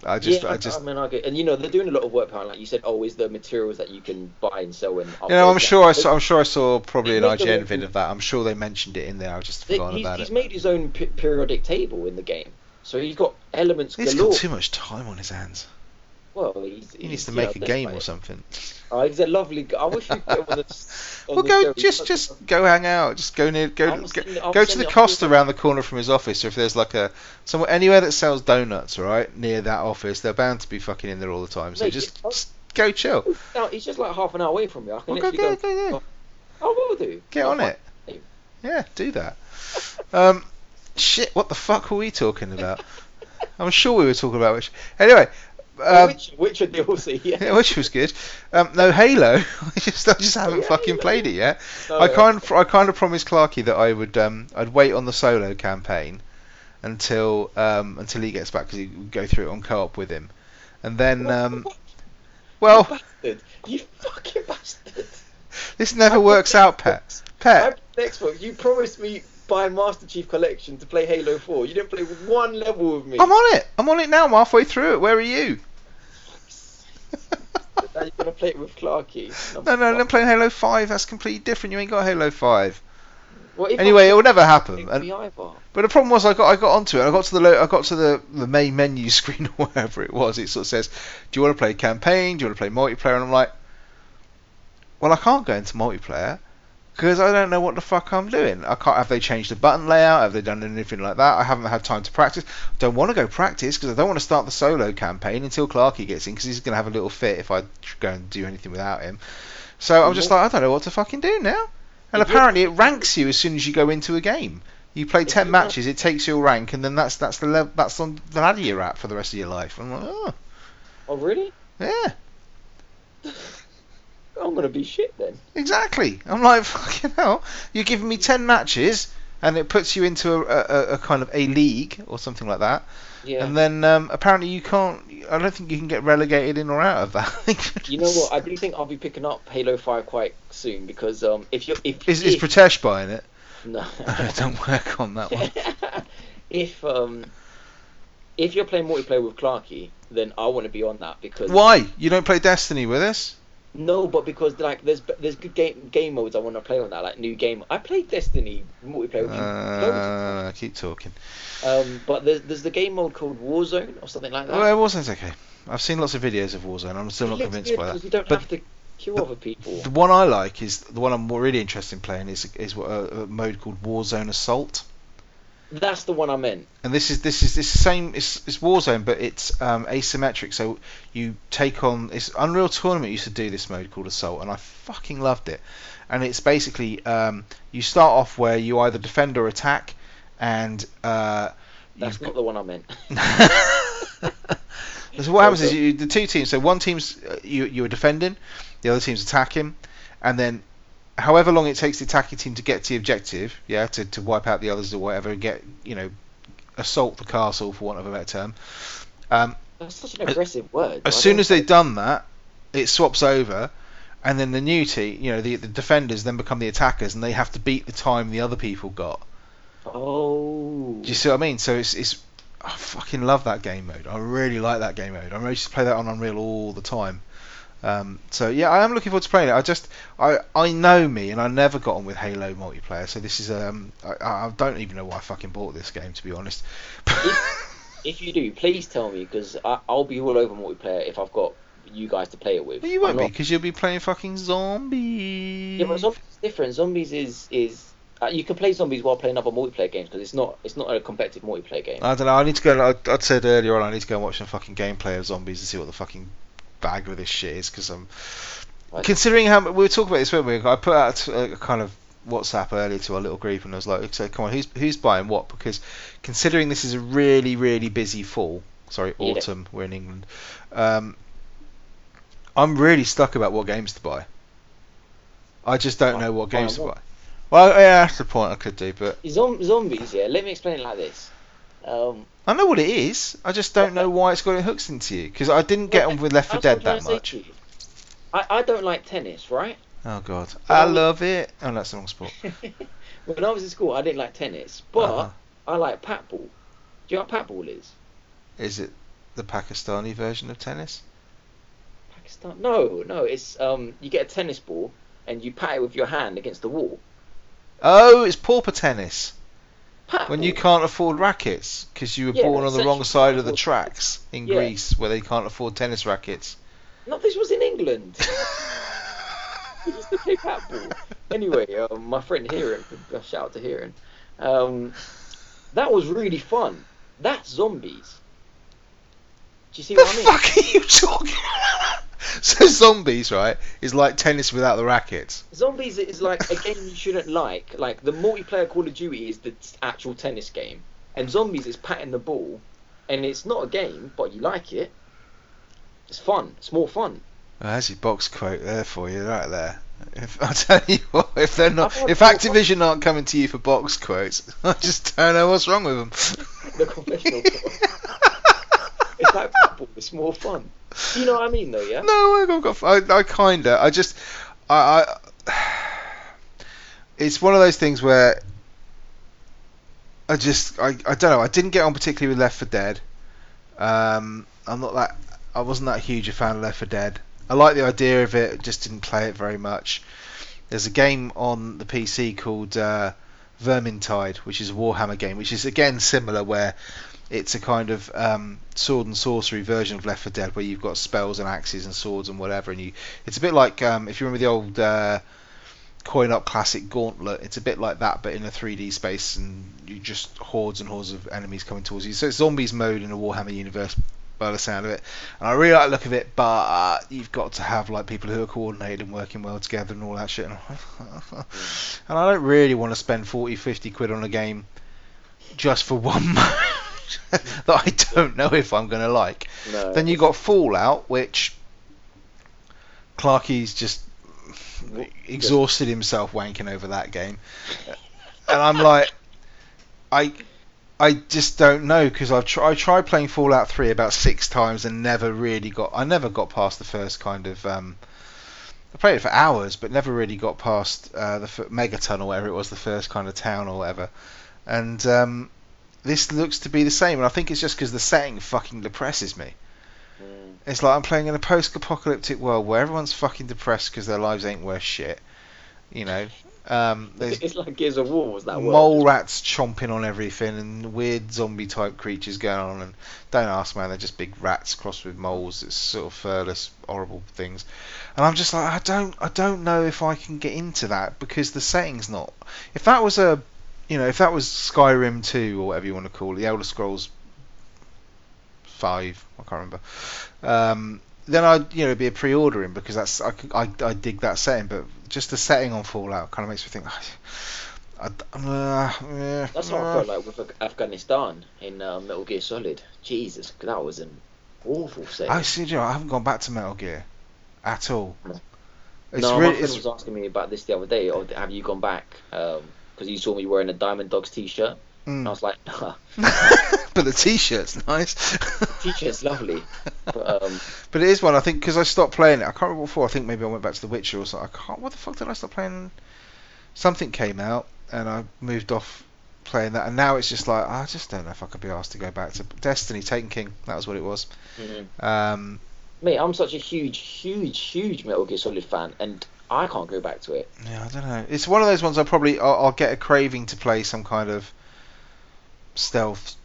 I just, yeah, I just. I mean, I get, and you know, they're doing a lot of work behind, like you said. Oh, is the materials that you can buy and sell and. You know, I'm sure I saw. I'm sure I saw probably an I G N vid of that. I'm sure they mentioned it in there. I just forgot about he's it. He's made his own p- periodic table in the game, so he's got elements galore. He's got too much time on his hands. Well, he's, he needs to make know, a game like, or something. Oh, he's a lovely guy. I wish you could go on the. On well, the go just just go hang out. Just go near go go, sending, go to the Costa around the corner from his office. Or if there's like a somewhere anywhere that sells donuts, right near that office, they're bound to be fucking in there all the time. So Wait, just, I, just go chill. No, he's just like half an hour away from me. I can well, go, go, go, go, go. Oh, will do. Get I'll on it. You. Yeah, do that. um, shit. What the fuck were we talking about? I'm sure we were talking about which. Anyway. Um, which, which are D L C, yeah. yeah, which was good. Um, no Halo. I just, I just haven't yeah, fucking Halo. played it yet. No, I kind, of, I kind of promised Clarky that I would, um, I'd wait on the solo campaign until, um, until he gets back because he would go through it on co-op with him, and then, um, well, you, bastard. you fucking bastard. This never works out, Pet. Pet. Next one, you promised me. Buy Master Chief Collection to play Halo four. You didn't play one level with me. I'm on it. I'm on it now. I'm halfway through it. Where are you? Now you're going to play it with Clarky. No, no, no, I'm playing Halo five. That's completely different. You ain't got Halo five. Well, anyway, it will never happen. And, but the problem was I got I got onto it. I got to the lo- I got to the, the main menu screen or wherever it was. It sort of says, do you want to play campaign? Do you want to play multiplayer? And I'm like, well, I can't go into multiplayer. Because I don't know what the fuck I'm doing. I can't. Have they changed the button layout? Have they done anything like that? I haven't had time to practice. I don't want to go practice because I don't want to start the solo campaign until Clarky gets in because he's going to have a little fit if I go and do anything without him. So I'm just like, I don't know what to fucking do now. And apparently it ranks you as soon as you go into a game. You play ten matches, it takes your rank, and then that's that's the le- that's on the ladder you're at for the rest of your life. I'm like, oh. Oh, really? Yeah. I'm going to be shit then. Exactly. I'm like, fucking hell. You're giving me ten matches, and it puts you into a, a, a kind of a league or something like that. Yeah. And then um, apparently you can't... I don't think you can get relegated in or out of that. You know what? I do think I'll be picking up Halo five quite soon, because um, if you're... If, is, if, is Pratesh buying it? No. I don't work on that one. if um, If you're playing multiplayer with Clarky, then I want to be on that, because... Why? You don't play Destiny with us? No, but because like there's there's good game game modes I want to play on that, like new game. I played Destiny multiplayer with you. Uh, I keep talking. Um, but there's there's the game mode called Warzone or something like that. Well, Warzone's okay. I've seen lots of videos of Warzone. I'm still not convinced by that. You don't but have to kill the, other people. The one I like is the one I'm more really interested in playing is is what, uh, a mode called Warzone Assault. That's the one I'm in. And this is this is this same. It's, it's Warzone, but it's um, asymmetric. So you take on. It's Unreal Tournament used to do this mode called Assault, and I fucking loved it. And it's basically um, you start off where you either defend or attack, and uh, that's not got... the one I'm in. So what happens is you, the two teams. So one team's uh, you you are defending, the other team's attacking, and then. However long it takes the attacking team to get to the objective, yeah, to, to wipe out the others or whatever, and get, you know, assault the castle, for want of a better term. Um, That's such an aggressive as, word. As soon as they've done that, it swaps over, and then the new team, you know, the, the defenders then become the attackers, and they have to beat the time the other people got. Oh. Do you see what I mean? So it's it's. I fucking love that game mode. I really like that game mode. I really just play that on Unreal all the time. Um, so yeah, I am looking forward to playing it. I just, I, I know me, and I never got on with Halo multiplayer. So this is, um, I, I don't even know why I fucking bought this game, to be honest. if, if you do, please tell me, because I'll be all over multiplayer if I've got you guys to play it with. Well, you won't I'm be, because not... you'll be playing fucking zombies. Yeah, but zombies is different. Zombies is is. Uh, you can play zombies while playing other multiplayer games, because it's not it's not a competitive multiplayer game. I don't know. I need to go. I, I said earlier on, I need to go and watch some fucking gameplay of zombies and see what the fucking. Bag with this shit is, because I'm right. Considering how we were talking about this, weren't we? I put out a, a kind of WhatsApp earlier to our little group, and I was like, "So come on, who's who's buying what?" Because considering this is a really really busy fall, sorry autumn, yeah. We're in England. Um, I'm really stuck about what games to buy. I just don't I, know what games to buy. Well, yeah, that's the point I could do, but Zom- zombies. Yeah, let me explain it like this. Um, I know what it is. I just don't know why it's got it hooks into you, because I didn't get on with Left four Dead that much. I, I don't like tennis, right? Oh god, I love it. Oh, that's the wrong sport. When I was in school, I didn't like tennis, but uh-huh. I like pat ball. Do you know what pat ball is? Is it the Pakistani version of tennis? Pakistan? No, no. It's um, you get a tennis ball and you pat it with your hand against the wall. Oh, it's pauper tennis. Pat when ball. You can't afford rackets because you were yeah, born on the wrong side of the tracks in yeah. Greece, where they can't afford tennis rackets. No, this was in England. We used to play pat ball. Anyway, um, my friend Heron, shout out to Heron. Um, that was really fun. That's zombies. Do you see the what I mean? What the fuck are you talking about? So zombies, right, is like tennis without the rackets. Zombies is like a game you shouldn't like. Like the multiplayer Call of Duty is the actual tennis game, and zombies is patting the ball, and it's not a game, but you like it. It's fun. It's more fun. Well, there's your box quote there for you, right there. If I tell you what, if they're not, if Activision aren't coming to you for box quotes, I just don't know what's wrong with them. The conventional quote. It's like football. It's more fun. You know what I mean, though, yeah. No, I've got. I, I kinda. I just. I, I. It's one of those things where. I just. I. I don't know. I didn't get on particularly with Left four Dead. Um. I'm not that. I wasn't that huge a fan of Left four Dead. I like the idea of it. Just didn't play it very much. There's a game on the P C called uh, Vermintide, which is a Warhammer game, which is again similar where. It's a kind of um, sword and sorcery version of Left four Dead, where you've got spells and axes and swords and whatever, and you. It's a bit like um, if you remember the old uh, coin-op classic Gauntlet. It's a bit like that, but in a three D space, and you just hordes and hordes of enemies coming towards you. So it's zombies mode in a Warhammer universe, by the sound of it. And I really like the look of it, but you've got to have like people who are coordinated and working well together and all that shit. And I don't really want to spend forty, fifty quid on a game just for one mode. That I don't know if I'm going to like. No. Then you got Fallout, which Clarky's just what? exhausted himself wanking over that game, and I'm like, I, I just don't know, because I've tr- I tried playing Fallout three about six times and never really got. I never got past the first kind of. Um, I played it for hours, but never really got past uh, the f- megaton or whatever it was, the first kind of town or whatever, and. Um, This looks to be the same, and I think it's just because the setting fucking depresses me. Mm. It's like I'm playing in a post-apocalyptic world where everyone's fucking depressed because their lives ain't worth shit. You know, um, it's like Gears of War was that world. Mole rats chomping on everything, and weird zombie-type creatures going on. And don't ask, man, they're just big rats crossed with moles. It's sort of furless, horrible things. And I'm just like, I don't, I don't know if I can get into that because the setting's not. If that was a you know, if that was Skyrim two or whatever you want to call it, the Elder Scrolls five, I can't remember, um, then I'd, you know, be a pre-ordering, because that's I, I, I dig that setting, but just the setting on Fallout kind of makes me think, I, uh, yeah, that's what uh, I felt like with Afghanistan in uh, Metal Gear Solid. Jesus, that was an awful setting. I see, you know, I haven't gone back to Metal Gear at all. It's no, really, my friend was asking me about this the other day. Oh, have you gone back? Because um, you saw me wearing a Diamond Dogs t-shirt, mm. and I was like, nah. But the t-shirt's nice. The t-shirt's lovely. But, um, but it is one, I think, because I stopped playing it. I can't remember what for. I think maybe I went back to The Witcher or something. I can't. What the fuck did I stop playing? Something came out, and I moved off playing that, and now it's just like, I just don't know if I could be asked to go back to Destiny, Taken King, that was what it was. Mm-hmm. Um, Mate, I'm such a huge, huge, huge Metal Gear Solid fan, and I can't go back to it. Yeah, I don't know. It's one of those ones I probably, I'll, I'll get a craving to play some kind of stealth.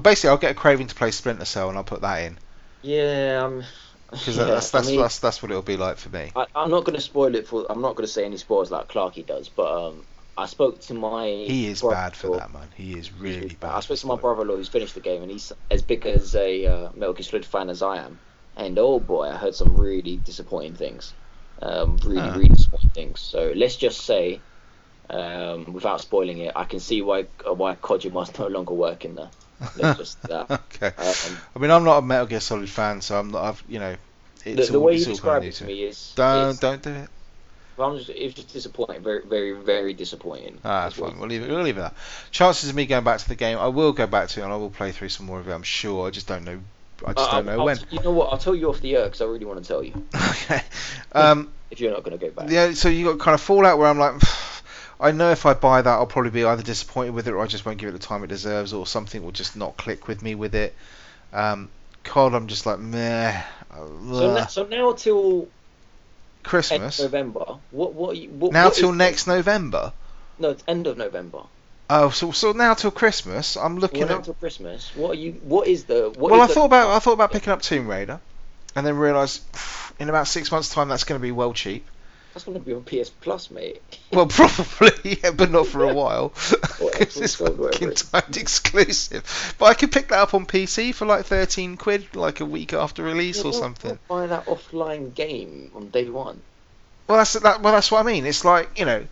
Basically, I'll get a craving to play Splinter Cell, and I'll put that in. Yeah, um... Because yeah, that's that's, I mean, that's that's what it'll be like for me. I, I'm not going to spoil it for. I'm not going to say any spoilers like Clarky does, but um, I spoke to my. He is bad for that, man. He is really bad. I spoke to my brother-in-law who's finished the game, and he's as big as a uh, Metal Gear Solid fan as I am. And oh boy, I heard some really disappointing things. Um, really, uh. really disappointing things. So let's just say, um, without spoiling it, I can see why why Kojima's no longer working there. Just that. Okay. Um, I mean, I'm not a Metal Gear Solid fan, so I'm not. I've, you know, it's the, the all, way you describe it to me is don't is, don't do it. Well, I'm just it's just disappointing, very very very disappointing. Ah, fine. We'll leave it. We'll leave it at that. Chances of me going back to the game, I will go back to it, and I will play through some more of it. I'm sure. I just don't know. I just uh, don't know I'll, when. You know what? I'll tell you off the air because I really want to tell you. Okay. Um, if you're not going to go back. Yeah. So you got kind of Fallout where I'm like. I know if I buy that, I'll probably be either disappointed with it, or I just won't give it the time it deserves, or something will just not click with me with it. Um, C O D, I'm just like, meh. So, na- so now till Christmas, end of November. What? What? You, what now what till is, next November. No, it's end of November. Oh, so so now till Christmas, I'm looking well, now at. Now till Christmas, what are you? What is the? What well, is I the... thought about I thought about picking up Tomb Raider, and then realised in about six months' time that's going to be well cheap. That's going to be on P S Plus, mate. Well, probably, yeah, but not for a while. Because it's fucking timed exclusive. But I could pick that up on P C for like thirteen quid, like a week after release yeah, or something. Buy that offline game on day one. Well, that's that. Well, that's what I mean. It's like, you know,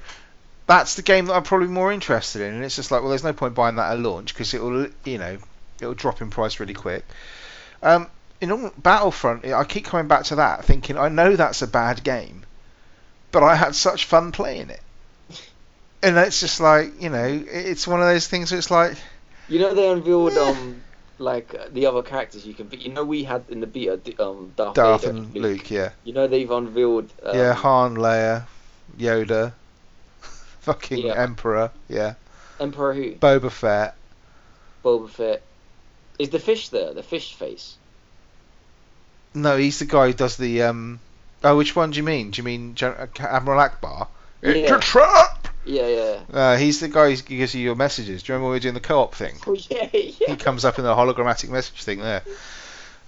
that's the game that I'm probably more interested in, and it's just like, well, there's no point buying that at launch because it'll, you know, it'll drop in price really quick. Um, in all, Battlefront, I keep coming back to that, thinking I know that's a bad game. But I had such fun playing it, and it's just like, you know, it's one of those things where it's like, you know, they unveiled yeah. um like the other characters you can be. You know, we had in the beta um Darth, Darth Vader and Luke. Luke. Yeah. You know, they've unveiled um, yeah Han, Leia, Yoda, fucking yeah. Emperor. Yeah. Emperor who? Boba Fett. Boba Fett. Is the fish there? The fish face. No, he's the guy who does the um. Oh, which one do you mean? Do you mean Gen- Admiral Akbar? Yeah. It's a trap! Yeah, yeah. Uh, he's the guy who gives you your messages. Do you remember when we were doing the co-op thing? Oh, yeah, yeah. He comes up in the hologrammatic message thing there.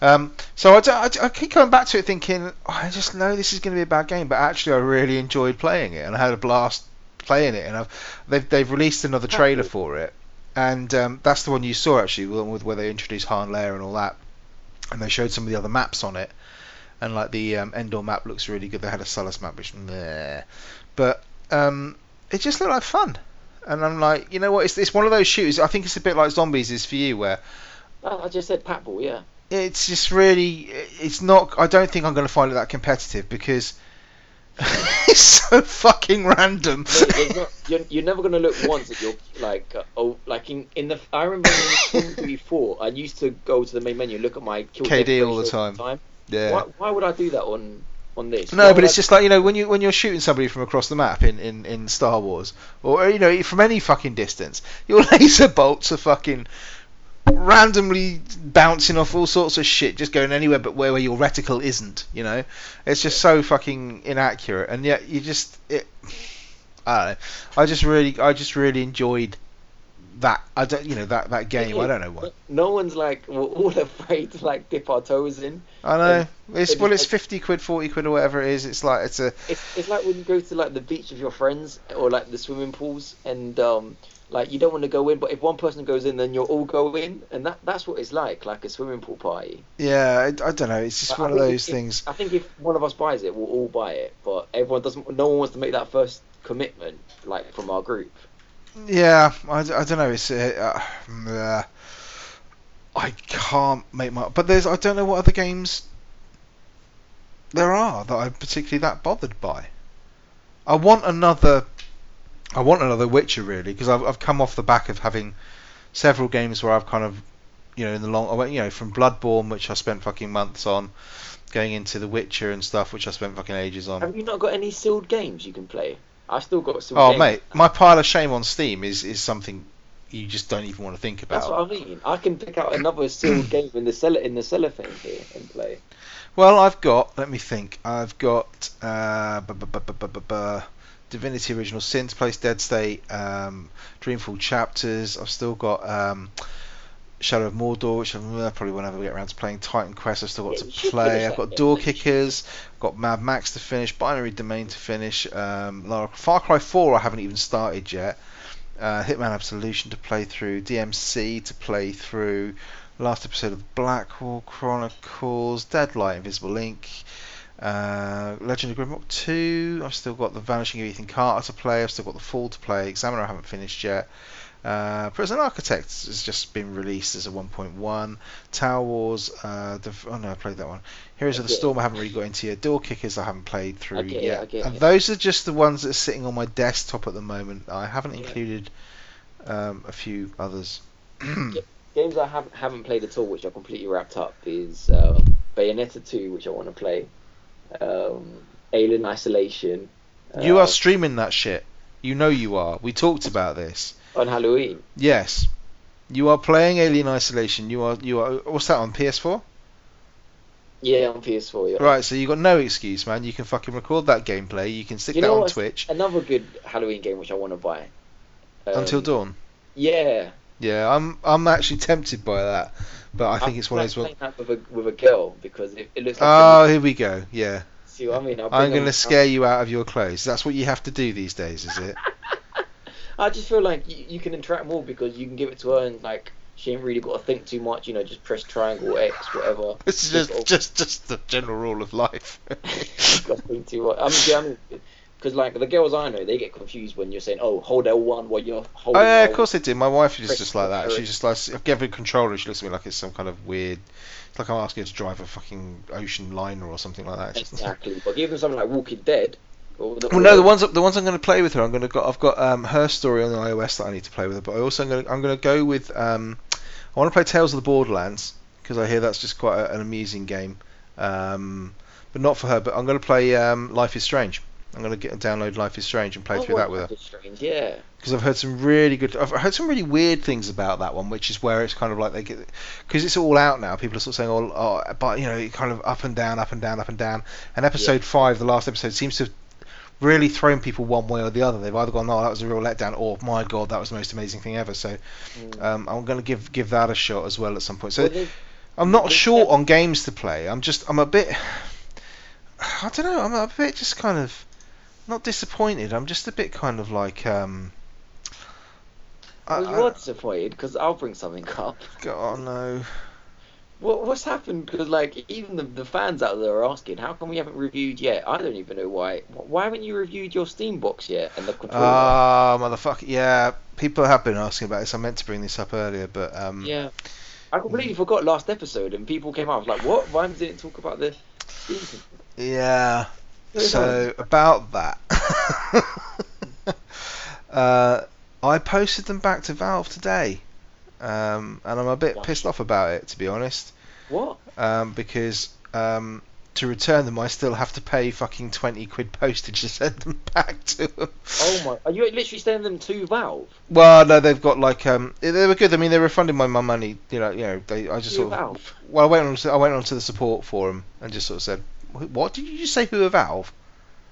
Um, so I, don't, I, I keep coming back to it thinking, oh, I just know this is going to be a bad game, but actually I really enjoyed playing it, and I had a blast playing it, and I've, they've, they've released another trailer for it, and um, that's the one you saw, actually, with where they introduced Han, Leia and all that, and they showed some of the other maps on it. And like the um, Endor map looks really good. They had a Sullus map, which, meh. But um, it just looked like fun. And I'm like, you know what? It's it's one of those shooters. I think it's a bit like Zombies is for you, where I just said Patball, yeah. It's just really, it's not. I don't think I'm going to find it that competitive because it's so fucking random. Mate, not, you're, you're never going to look once at your like uh, oh like in, in the. I remember before I used to go to the main menu, look at my kill K D all the time. All the time. Yeah. Why, why would I do that on, on this? No, why but it's I... just like, you know, when you when you're shooting somebody from across the map in, in, in Star Wars, or you know, from any fucking distance, your laser bolts are fucking randomly bouncing off all sorts of shit, just going anywhere but where, where your reticle isn't. You know, it's just so fucking inaccurate, and yet you just it. I don't know. I just really, I just really enjoyed. That I don't, you know, that, that game. Yeah, I don't know what. No one's like we're all afraid to like dip our toes in. I know. And, it's and, well, it's like, fifty quid, forty quid, or whatever it is. It's like it's a. It's, it's like when you go to like the beach with your friends or like the swimming pools, and um, Like, you don't want to go in, but if one person goes in, then you'll all go in, and that that's what it's like, like a swimming pool party. Yeah, I, I don't know. It's just but one of those if, things. I think if one of us buys it, we'll all buy it, but everyone doesn't. No one wants to make that first commitment, like from our group. Yeah, I, I don't know. It's uh, uh, I can't make my. But there's I don't know what other games there are that I'm particularly that bothered by. I want another. I want another Witcher, really, because I've I've come off the back of having several games where I've kind of, you know, in the long, I went, you know, from Bloodborne, which I spent fucking months on, going into the Witcher and stuff, which I spent fucking ages on. Have you not got any sealed games you can play? I've still got sealed oh, games. Oh mate, my pile of shame on Steam is, is something you just don't even want to think about. That's what I mean. I can pick out another sealed game in the cellar in the cellophane here and play. Well, I've got. Let me think. I've got. Uh, bu- bu- bu- bu- bu- bu- bu- Divinity Original Sin to place, Dead State, um, Dreamfall Chapters. I've still got um, Shadow of Mordor, which I probably won't ever get around to playing. Titan Quest I've still got yeah, to play. I've got Door Kickers, I've got Mad Max to finish, Binary Domain to finish, um, Lara, Far Cry four I haven't even started yet, uh, Hitman Absolution to play through, D M C to play through, last episode of Blackwall Chronicles, Deadlight, Invisible Ink, Uh, Legend of Grimrock two. I've still got The Vanishing of Ethan Carter to play. I've still got The Fall to play. Examiner I haven't finished yet. Uh, Prison Architects has just been released as a one point one. Tower Wars. Uh, the, oh no, I played that one. Heroes of the Storm I haven't really got into yet. Door Kickers I haven't played through yet. And those are just the ones that are sitting on my desktop at the moment. I haven't included um, a few others. Games I haven't haven't played at all, which I completely wrapped up, is uh, Bayonetta two, which I want to play. Um, Alien Isolation. Uh, you are streaming that shit. You know you are. We talked about this on Halloween. Yes, you are playing Alien Isolation. You are. You are. What's that on P S four? Yeah, on P S four. Yeah. Right. So you got no excuse, man. You can fucking record that gameplay. You can stick you that on Twitch. Another good Halloween game which I want to buy. Um, Until Dawn. Yeah. Yeah, I'm. I'm actually tempted by that. But I think I'm it's one of those ones. I'm playing that with a, with a girl because it, it looks like. Oh, a... here we go. Yeah. See what I mean? I'm going to scare you out of your clothes. That's what you have to do these days, is it? I just feel like you, you can interact more because you can give it to her and, like, she ain't really got to think too much. You know, just press triangle, X, whatever. This is just, just, just the general rule of life. Got to think too much. I mean, I mean, because, like, the girls I know, they get confused when you're saying, oh, hold L one while you're holding. Oh, yeah, L one. Of course they do. My wife is just like that. She's just like, if I give her a controller, she looks at me like it's some kind of weird. It's like I'm asking her to drive a fucking ocean liner or something like that. Exactly. But give them something like Walking Dead. Or the, or well, no, the ones the ones I'm going to play with her, I'm going to go, I've got um, Her Story on the iOS that I need to play with her, but I also I'm going to, I'm going to go with. Um, I want to play Tales of the Borderlands because I hear that's just quite a, an amusing game, um, but not for her. But I'm going to play um, Life is Strange. I'm gonna get download Life is Strange and play oh, through that with Life her. Is Strange, yeah. Because I've heard some really good, I've heard some really weird things about that one, which is where it's kind of like they get, because it's all out now. People are sort of saying, oh, oh, but you know, it kind of up and down, up and down, up and down. And episode yeah. five, the last episode, seems to have really thrown people one way or the other. They've either gone, oh, that was a real letdown, or my god, that was the most amazing thing ever. So mm. um, I'm gonna give give that a shot as well at some point. So well, they, I'm not short on games to play. I'm just, I'm a bit, I don't know, I'm a bit just kind of. Not disappointed. I'm just a bit kind of like. Um, well, I, you are disappointed because I'll bring something up. God no. What what's happened? Because like even the, the fans out there are asking, how come we haven't reviewed yet? I don't even know why. Why haven't you reviewed your Steam box yet and the controller? Ah, uh, motherfucker. Yeah, people have been asking about this. I meant to bring this up earlier, but um. Yeah. I completely mm. forgot last episode, and people came out like, "What? Why didn't talk about this?" Yeah. So about that, uh, I posted them back to Valve today, um, and I'm a bit pissed off about it, to be honest. What? Um, because um, to return them, I still have to pay fucking twenty quid postage to send them back to them. Oh my! Are you literally sending them to Valve? Well, no, they've got like um, they were good. I mean, they refunded my my money. You know, you know, they. I just sort of. Valve? Well, I went on to, I went on to the support forum and just sort of said. What did you just say? Who of Valve?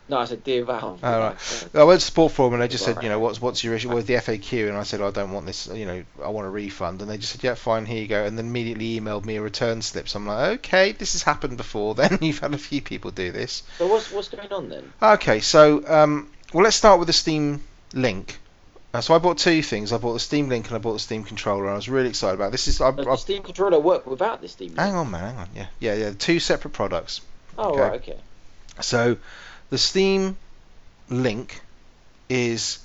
No, I said dear Valve. All oh, right. I went to support forum and they just said, you know, what's what's your issue with the F A Q? And I said, oh, I don't want this. You know, I want a refund. And they just said, yeah, fine, here you go. And then immediately emailed me a return slip. So I'm like, okay, this has happened before. Then you've had a few people do this. So what's what's going on then? Okay, so um, well, let's start with the Steam link. Uh, so I bought two things. I bought the Steam Link and I bought the Steam Controller. I was really excited about it. This is I, Does I, the Steam Controller work without the Steam Link? Hang on, man. Hang on. Yeah, yeah, yeah. Two separate products. Oh, okay? Right. Okay. So the Steam Link is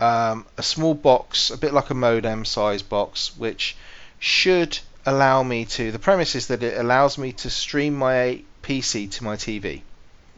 um, a small box, a bit like a modem-size box, which should allow me to. The premise is that it allows me to stream my P C to my T V.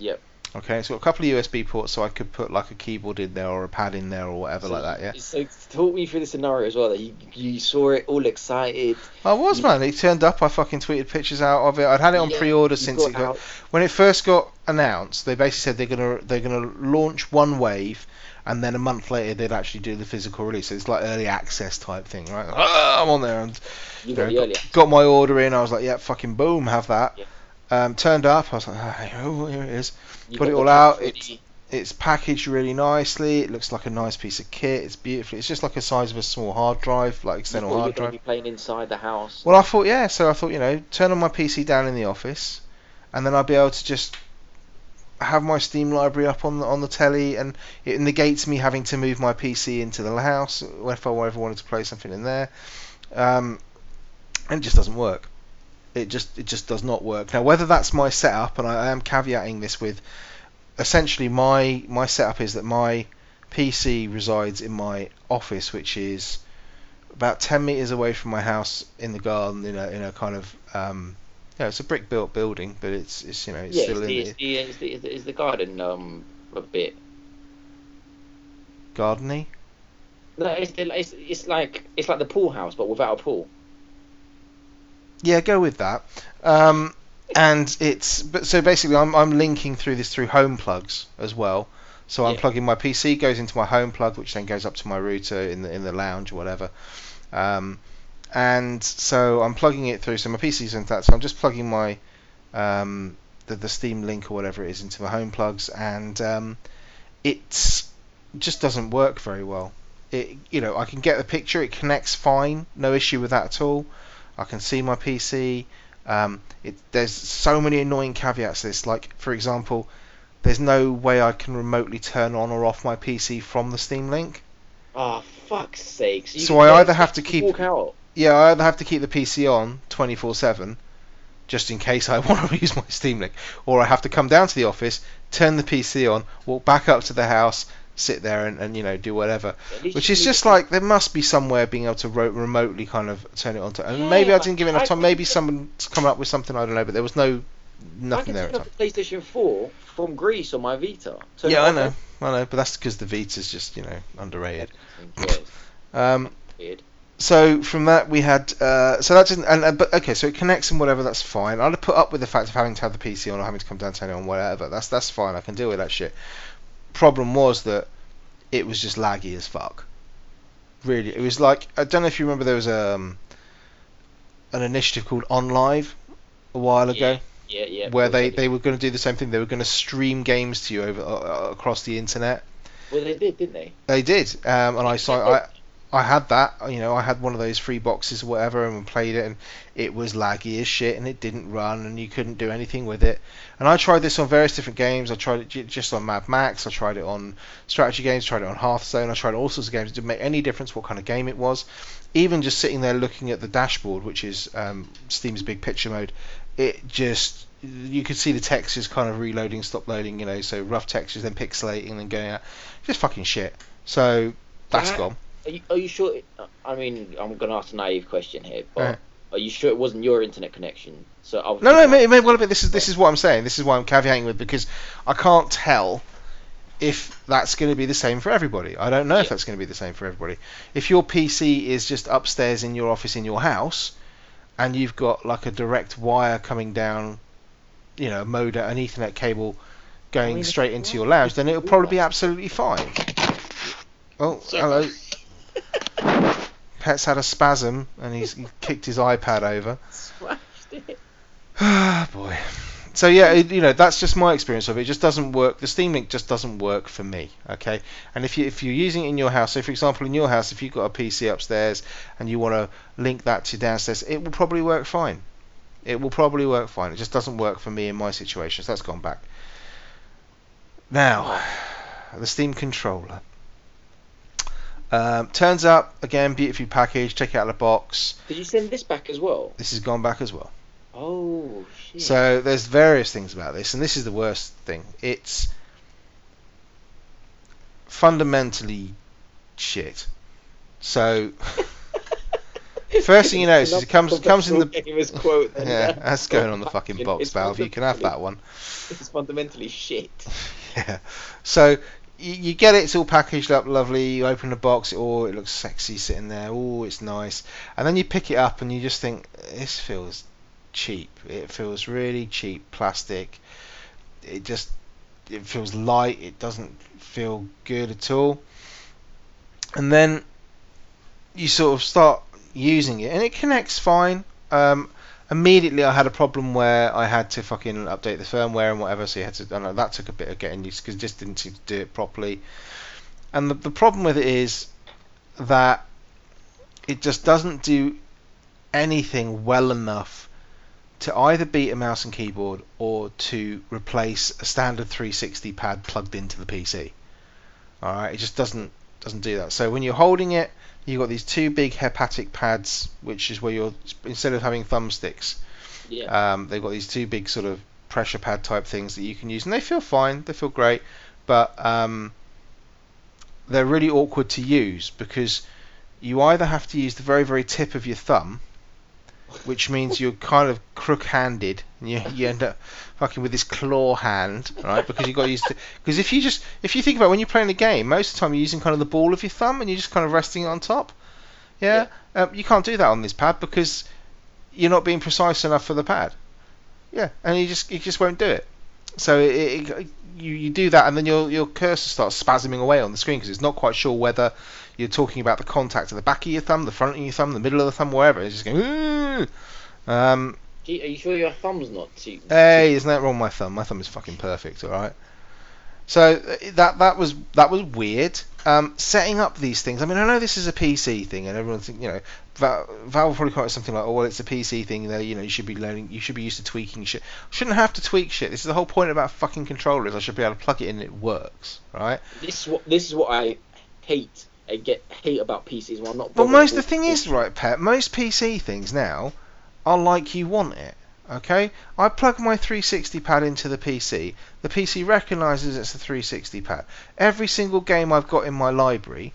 Yep. Okay, it's got a couple of U S B ports, so I could put like a keyboard in there or a pad in there or whatever so, like that. Yeah. So talk me through the scenario as well. That you you saw it all excited. I was, man. It turned up. I fucking tweeted pictures out of it. I'd had it on yeah, pre-order since got it got out. When it first got announced. They basically said they're gonna they're gonna launch one wave, and then a month later they'd actually do the physical release. So it's like early access type thing, right? Like, oh, I'm on there and you know, the got, got my order in. I was like, yeah, fucking boom, have that. Yeah. Um, turned up, I was like, oh, here it is. You put it all out. It's, it's packaged really nicely. It looks like a nice piece of kit. It's beautiful. It's just like the size of a small hard drive, like external hard drive. You're playing inside the house. Well, I thought, yeah. So I thought, you know, turn on my P C down in the office, and then I'd be able to just have my Steam library up on the, on the telly, and it negates me having to move my P C into the house if I ever wanted to play something in there. Um, and it just doesn't work. It just it just does not work. Now, whether that's my setup, and I am caveating this with, essentially my my setup is that my P C resides in my office, which is about ten meters away from my house in the garden, in a in a kind of um, you know, it's a brick built building, but it's it's you know it's yeah, still it's in the, the, it's the, it's the, it's the garden um a bit gardeny. No, it's it's it's like it's like the pool house, but without a pool. Yeah, go with that. Um, and it's but so basically, I'm I'm linking through this through home plugs as well. So I'm yeah. plugging my P C goes into my home plug, which then goes up to my router in the in the lounge or whatever. Um, and so I'm plugging it through. So my P C's into that. So I'm just plugging my um, the the Steam Link or whatever it is into my home plugs, and um, it just doesn't work very well. It you know I can get the picture. It connects fine, no issue with that at all. I can see my P C. Um, it, there's so many annoying caveats to this. Like, for example, there's no way I can remotely turn on or off my P C from the Steam Link. Oh, fuck's sake. So, so I either have to keep... Walk out. Yeah, I either have to keep the P C on twenty-four seven, just in case I want to use my Steam Link, or I have to come down to the office, turn the P C on, walk back up to the house, sit there and, and you know do whatever, which is just like there must be somewhere being able to ro- remotely kind of turn it on to. And yeah, maybe I didn't give it enough time. Maybe someone's come up with something, I don't know, but there was no nothing there. I can pick up the PlayStation four from Greece on my Vita. So yeah, I know, I know, but that's because the Vita's just you know underrated. um, so from that we had uh, so that didn't and uh, but okay, so it connects and whatever, that's fine. I'd have put up with the fact of having to have the P C on or having to come down, turn it on, whatever. That's that's fine. I can deal with that shit. Problem was that it was just laggy as fuck. Really, it was like, I don't know if you remember, there was um, an initiative called OnLive a while ago. Yeah, yeah, yeah. Where they, they were going to do the same thing. They were going to stream games to you over uh, across the internet. Well, they did, didn't they? They did. Um, and I saw I I had that. You know, I had one of those free boxes or whatever, and we played it, and it was laggy as shit, and it didn't run, and you couldn't do anything with it. And I tried this on various different games. I tried it just on Mad Max, I tried it on strategy games, tried it on Hearthstone, I tried all sorts of games. It didn't make any difference what kind of game it was. Even just sitting there looking at the dashboard, which is um, Steam's big picture mode, it just, you could see the textures kind of reloading, stop loading, you know, so rough textures, then pixelating, then going out. Just fucking shit. So that's gone. Are you, are you sure? It, I mean, I'm going to ask a naive question here, but yeah. Are you sure it wasn't your internet connection? So no, no, it may, it may well have been. This is this is what I'm saying. This is why I'm caveating with, because I can't tell if that's going to be the same for everybody. I don't know yeah. if that's going to be the same for everybody. If your P C is just upstairs in your office in your house, and you've got like a direct wire coming down, you know, a modem, an Ethernet cable going I mean, straight into your lounge, then it'll probably be absolutely fine. Oh, Sorry. Hello. Pet's had a spasm and he's he kicked his iPad over. Smashed it. Ah, boy. So yeah, it, you know that's just my experience of it. It just doesn't work. The Steam Link just doesn't work for me. Okay. And if you if you're using it in your house, so for example in your house, if you've got a P C upstairs and you want to link that to downstairs, it will probably work fine. It will probably work fine. It just doesn't work for me in my situation. So that's gone back. Now, the Steam controller. Um, turns out, again, beautifully packaged, check out the box. Did you send this back as well? This has gone back as well. Oh, shit. So there's various things about this, and this is the worst thing. It's fundamentally shit. So... First thing you notice is it comes it comes in the quote. Then, yeah, yeah, that's going on the fucking box, Valve. You can have that one. It's fundamentally shit. Yeah. So you, you get it. It's all packaged up, lovely. You open the box. Oh, it looks sexy sitting there. Oh, it's nice. And then you pick it up and you just think, this feels cheap. It feels really cheap plastic. It just it feels light. It doesn't feel good at all. And then you sort of start using it, and it connects fine. Um, immediately I had a problem where I had to fucking update the firmware and whatever, so you had to, I don't know, that took a bit of getting used, because it just didn't seem to do it properly. And the, the problem with it is that it just doesn't do anything well enough to either beat a mouse and keyboard or to replace a standard three sixty pad plugged into the P C. Alright, it just doesn't doesn't do that. So when you're holding it, you've got these two big hepatic pads, which is where you're, instead of having thumbsticks, yeah. um, they've got these two big sort of pressure pad type things that you can use, and they feel fine, they feel great, but um, they're really awkward to use, because you either have to use the very, very tip of your thumb, which means you're kind of crook-handed, and you, you end up fucking with this claw hand, right? Because you've got to use the... Because if you just... If you think about it, when you're playing a game, most of the time you're using kind of the ball of your thumb, and you're just kind of resting it on top. Yeah? yeah. Um, you can't do that on this pad, because you're not being precise enough for the pad. Yeah. And you just you just won't do it. So it, it, you, you do that, and then your, your cursor starts spasming away on the screen, because it's not quite sure whether you're talking about the contact at the back of your thumb, the front of your thumb, the middle of the thumb, wherever. It's just going... Ooh! Um... Are you sure your thumb's not too... Hey, isn't that wrong with my thumb? My thumb is fucking perfect, alright? So, that that was that was weird. Um, setting up these things... I mean, I know this is a P C thing, and everyone thinks, you know... Valve will probably call it something like, oh, well, it's a P C thing, there, you know, you should be learning... You should be used to tweaking shit. I shouldn't have to tweak shit. This is the whole point about fucking controllers. I should be able to plug it in and it works, right? This is what, this is what I hate. I get hate about P Cs when I'm not... Well, most... The thing is, right, Pet, most P C things now... I like you want it, okay? I plug my three sixty pad into the P C. The P C recognises it's a three sixty pad. Every single game I've got in my library,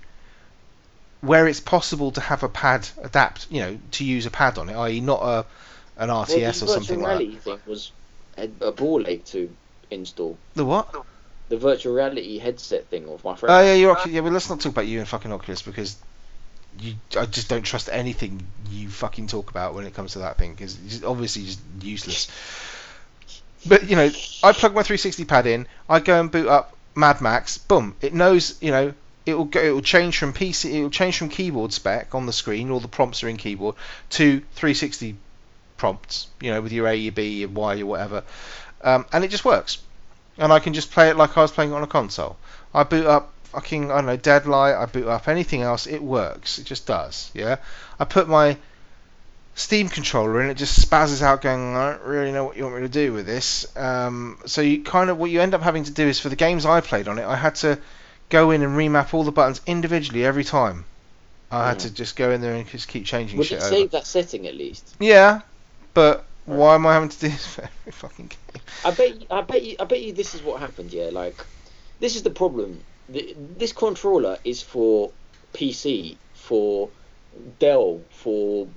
where it's possible to have a pad adapt, you know, to use a pad on it, that is not a an R T S well, or something like that. The virtual reality thing was a ball ache to install. The what? The virtual reality headset thing of my friend. Oh yeah, your Oculus. Yeah, well, let's not talk about you and fucking Oculus, because... You, I just don't trust anything you fucking talk about when it comes to that thing, because it's obviously just useless. But, you know, I plug my three sixty pad in, I go and boot up Mad Max, boom, it knows, you know, it'll go, it'll change from P C, it'll change from keyboard spec on the screen, all the prompts are in keyboard, to three sixty prompts, you know, with your A, your B, your Y, your whatever, um, and it just works. And I can just play it like I was playing it on a console. I boot up fucking, I don't know, Deadlight, I boot up anything else, it works, it just does, yeah? I put my Steam controller in, it just spazzes out going, I don't really know what you want me to do with this, um, so you kind of, what you end up having to do is, for the games I played on it, I had to go in and remap all the buttons individually every time. I had mm. to just go in there and just keep changing Would shit over. Would it save that setting at least? Yeah, but right. Why am I having to do this for every fucking game? I bet you, I bet you, I bet you this is what happened, yeah, like, this is the problem. This controller is for P C, for Dell, for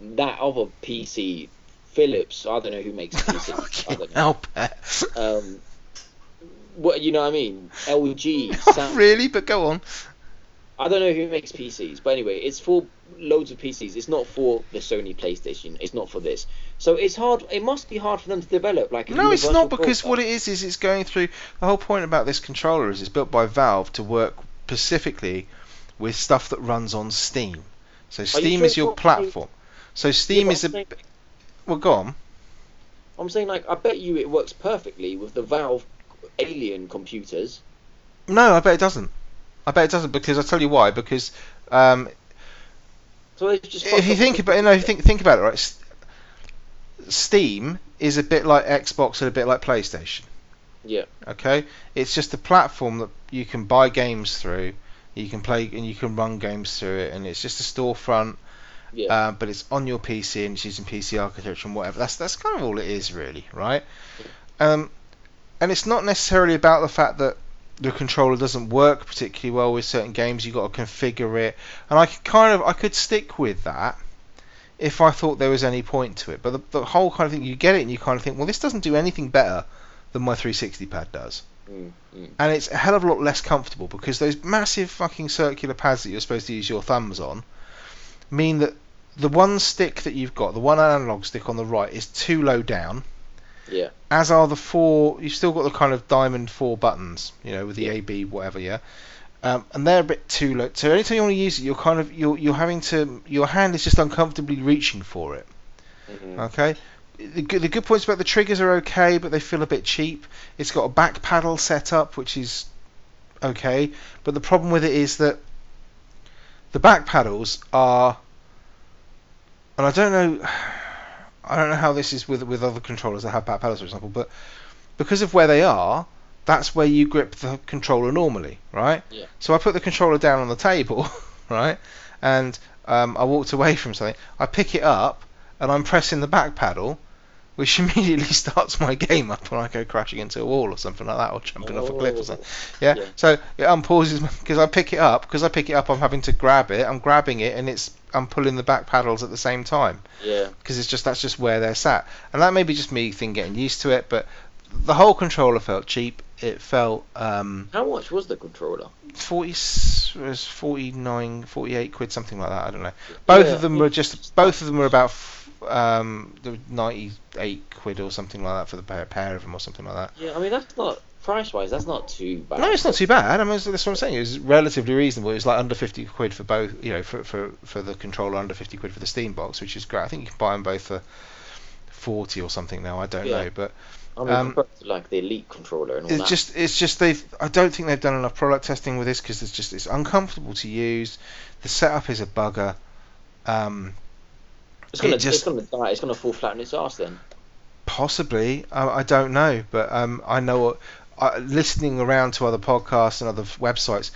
that other P C, Philips. I don't know who makes P Cs. I don't know. Um, what you know? What I mean, L G. Samsung. Really? But go on. I don't know who makes P Cs, but anyway, it's for loads of P Cs. It's not for the Sony PlayStation. It's not for this. So it's hard. It must be hard for them to develop. Like no, it's not because product. What it is is it's going through. The whole point about this controller is it's built by Valve to work specifically with stuff that runs on Steam. So Steam you is your platform. So Steam yeah, is I'm a. Saying, well, go on. I'm saying like I bet you it works perfectly with the Valve Alien computers. No, I bet it doesn't. I bet it doesn't because I'll tell you why. Because um, so just if you think about, you know, if you think think about it, right? Steam is a bit like Xbox and a bit like PlayStation. Yeah. Okay. It's just a platform that you can buy games through. You can play and you can run games through it, and it's just a storefront. Yeah. Uh, but it's on your P C and it's using P C architecture and whatever. That's that's kind of all it is, really, right? Um, and it's not necessarily about the fact that the controller doesn't work particularly well with certain games. You've got to configure it, and I could kind of I could stick with that if I thought there was any point to it. But the, the whole kind of thing, you get it and you kind of think, well, this doesn't do anything better than my three sixty pad does. Mm-hmm. And it's a hell of a lot less comfortable, because those massive fucking circular pads that you're supposed to use your thumbs on mean that the one stick that you've got, the one analog stick on the right, is too low down. Yeah. As are the four. You've still got the kind of diamond four buttons, you know, with the yeah. A, B, whatever, yeah. Um, and they're a bit too low. So anytime you want to use it, you're kind of you're you're having to. Your hand is just uncomfortably reaching for it. Mm-hmm. Okay. The good, the good points about the triggers are okay, but they feel a bit cheap. It's got a back paddle set up, which is okay, but the problem with it is that the back paddles are, and I don't know. I don't know how this is with with other controllers that have back paddles, for example, but because of where they are, that's where you grip the controller normally, right? Yeah. So I put the controller down on the table, right, and um, I walked away from something. I pick it up, and I'm pressing the back paddle, which immediately starts my game up when I go crashing into a wall or something like that, or jumping oh, off a cliff or something. Yeah. yeah. So it unpauses because I pick it up. Because I pick it up, I'm having to grab it. I'm grabbing it, and it's. I'm pulling the back paddles at the same time. Yeah. Because it's just that's just where they're sat, and that may be just me thing getting used to it, but the whole controller felt cheap. It felt. Um, How much was the controller? Forty. It was forty-nine, forty-eight quid, something like that. I don't know. Both yeah, of them were just. Both of them were about um, ninety-eight quid or something like that for the pair, pair of them or something like that. Yeah, I mean that's not. Price-wise, that's not too bad. No, it's not too bad. I mean, that's what I'm saying. It was relatively reasonable. It was like under fifty quid for both, you know, for for, for the controller, under fifty quid for the Steam box, which is great. I think you can buy them both for forty or something now. I don't yeah. know, but I mean, um, to, like the Elite controller and all it's that. Just, it's just they've. I don't think they've done enough product testing with this because it's just it's uncomfortable to use. The setup is a bugger. Um, it's gonna, it just, it's gonna die. It's gonna fall flat on its arse then. Possibly, I, I don't know, but um, I know what. Uh, listening around to other podcasts and other websites,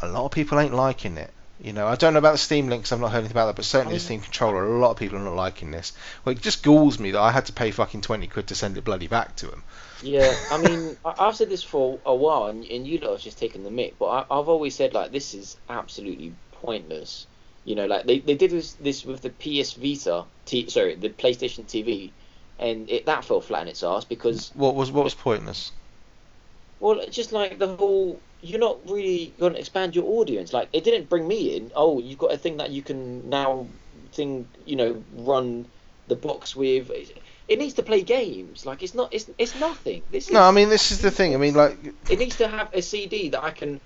a lot of people ain't liking it. You know, I don't know about the Steam links. I've not heard anything about that, but certainly oh, the Steam controller, a lot of people are not liking this. Well, it just galls me that I had to pay fucking twenty quid to send it bloody back to them. Yeah, I mean, I've said this for a while, and, and you lot have just taken the mick, but I, I've always said like this is absolutely pointless. You know, like they, they did this, this with the P S Vita, t- sorry, the PlayStation T V, and it that fell flat in its ass because what was what was pointless. Well, just like the whole, you're not really going to expand your audience. Like, it didn't bring me in. Oh, you've got a thing that you can now, thing, you know, run the box with. It needs to play games. Like, it's not, it's, it's nothing. This is, no, I mean, this is the thing. I mean, like, it needs to have a C D that I can.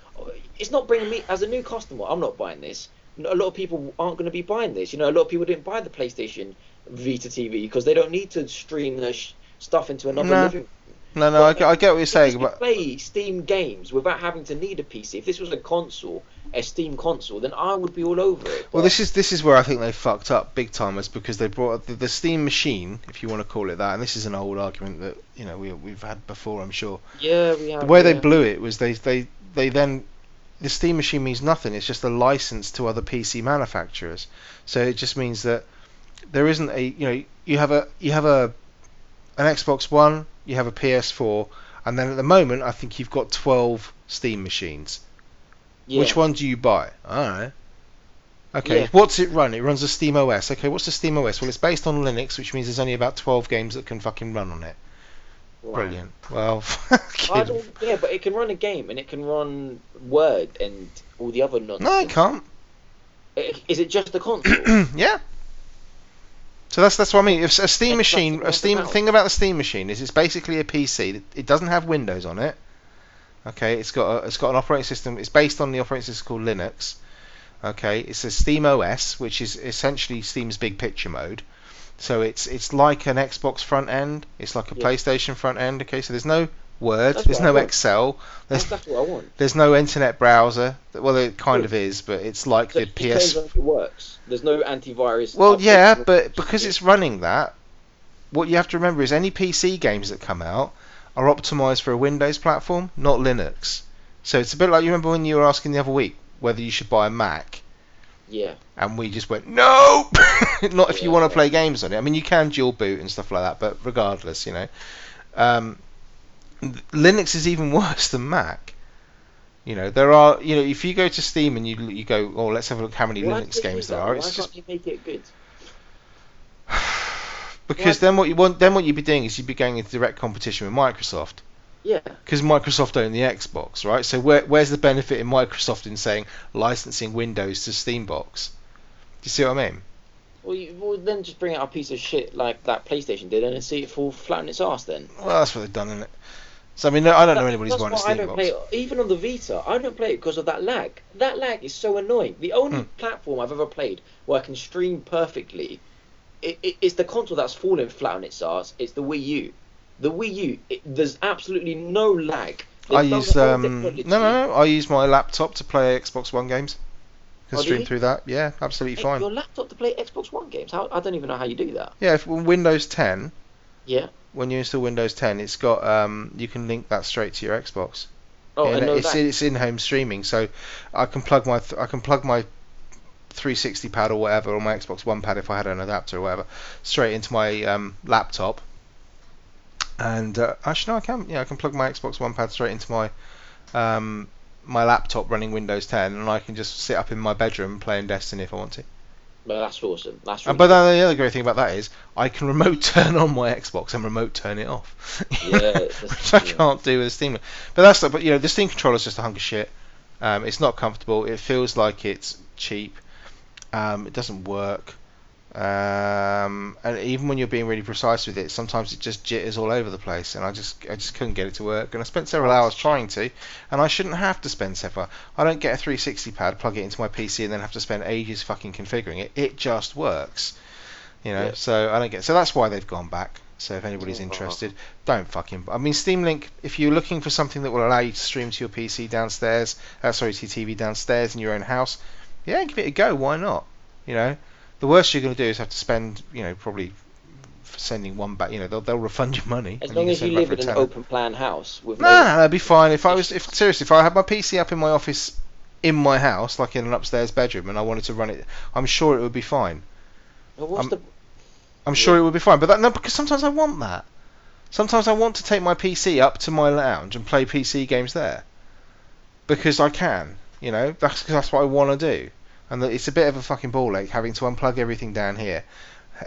It's not bringing me as a new customer. I'm not buying this. A lot of people aren't going to be buying this. You know, a lot of people didn't buy the PlayStation Vita T V because they don't need to stream their sh- stuff into another no. living room. No, no, well, I, I get what you're saying. But play Steam games without having to need a P C. If this was a console, a Steam console, then I would be all over it. Well, this is this is where I think they fucked up big time, is because they brought up the, the Steam machine, if you want to call it that. And this is an old argument that you know we we've had before, I'm sure. Yeah, we have. The way yeah. they blew it was they they they then the Steam machine means nothing. It's just a license to other P C manufacturers. So it just means that there isn't a you know you have a you have a an Xbox One. You have a P S four, and then at the moment, I think you've got twelve Steam machines. Yeah. Which one do you buy? All right. Okay, yeah. What's it run? It runs a Steam O S. Okay, what's the Steam O S? Well, it's based on Linux, which means there's only about twelve games that can fucking run on it. Wow. Brilliant. Well, I don't, yeah, but it can run a game, and it can run Word and all the other nonsense. No, it can't. Is it just the console? Yeah. So that's that's what I mean. If a Steam machine, a Steam thing about the Steam machine is it's basically a P C. It doesn't have Windows on it. Okay, it's got a, it's got an operating system. It's based on the operating system called Linux. Okay, it's a Steam O S, which is essentially Steam's big picture mode. So it's it's like an Xbox front end. It's like a yeah. PlayStation front end. Okay, so there's no Word. That's there's no Excel. There's, that's what I want. There's no internet browser. Well, it kind yeah. of is, but it's like so the P S. It works. There's no antivirus. Well, yeah, but because it's running that, what you have to remember is any P C games that come out are optimized for a Windows platform, not Linux. So it's a bit like you remember when you were asking the other week, whether you should buy a Mac. Yeah. And we just went, no! Not if yeah, you want to yeah. play games on it. I mean, you can dual boot and stuff like that, but regardless, you know. Um, Linux is even worse than Mac. You know, there are, you know, if you go to Steam and you you go, oh, let's have a look how many Why Linux games there are. Why it's can't just... you make it good? Because Why? then what you want, then what you'd be doing is you'd be going into direct competition with Microsoft. Yeah. Because Microsoft own the Xbox, right? So where, where's the benefit in Microsoft in saying licensing Windows to Steambox? Do you see what I mean? Well, you, well, then just bring out a piece of shit like that PlayStation did, and see it fall flat on its arse. Then. Well, that's what they've done, isn't it? So I mean, no, I don't that, know anybody's buying a Steambox. I don't play, even on the Vita, I don't play it because of that lag. That lag is so annoying. The only mm. platform I've ever played where I can stream perfectly, it, it, it's the console that's falling flat on its arse. It's the Wii U. The Wii U, it, there's absolutely no lag. There's I use um, no, no, no. I use my laptop to play Xbox One games. Can oh, stream through that. Yeah, absolutely fine. Your laptop to play Xbox One games? How, I don't even know how you do that. Yeah, if Windows ten. Yeah. When you install Windows ten, it's got um, you can link that straight to your Xbox. Oh, and I know it's, that. It's in-home streaming, so I can plug my th- I can plug my three sixty pad or whatever, or my Xbox One pad if I had an adapter or whatever, straight into my um, laptop. And uh, actually, no, I can. Yeah, I can plug my Xbox One pad straight into my um, my laptop running Windows ten, and I can just sit up in my bedroom playing Destiny if I want to. Well, that's awesome. That's really but then the other great thing about that is I can remote turn on my Xbox and remote turn it off. Yeah, which I can't do with the Steam. But that's but you know the Steam controller is just a hunk of shit. Um, it's not comfortable. It feels like it's cheap. Um, it doesn't work. Um, and even when you're being really precise with it, sometimes it just jitters all over the place. And I just I just couldn't get it to work. And I spent several hours trying to. And I shouldn't have to spend several. I don't get a three sixty pad, plug it into my P C, and then have to spend ages fucking configuring it. It just works, you know. Yeah. So I don't get. So that's why they've gone back. So if anybody's interested, don't fucking. I mean, Steam Link. If you're looking for something that will allow you to stream to your P C downstairs, uh, sorry, to your T V downstairs in your own house, yeah, give it a go. Why not? You know. The worst you're going to do is have to spend, you know, probably sending one back. You know, they'll, they'll refund your money. As long as you live in an open plan house. With no, no, no, that'd be fine. If I was, if seriously, if I had my P C up in my office, in my house, like in an upstairs bedroom, and I wanted to run it, I'm sure it would be fine. Well, what's I'm, the... I'm sure yeah. it would be fine. But that, no, because sometimes I want that. Sometimes I want to take my P C up to my lounge and play P C games there, because I can. You know, that's that's what I want to do. And it's a bit of a fucking ball ache having to unplug everything down here.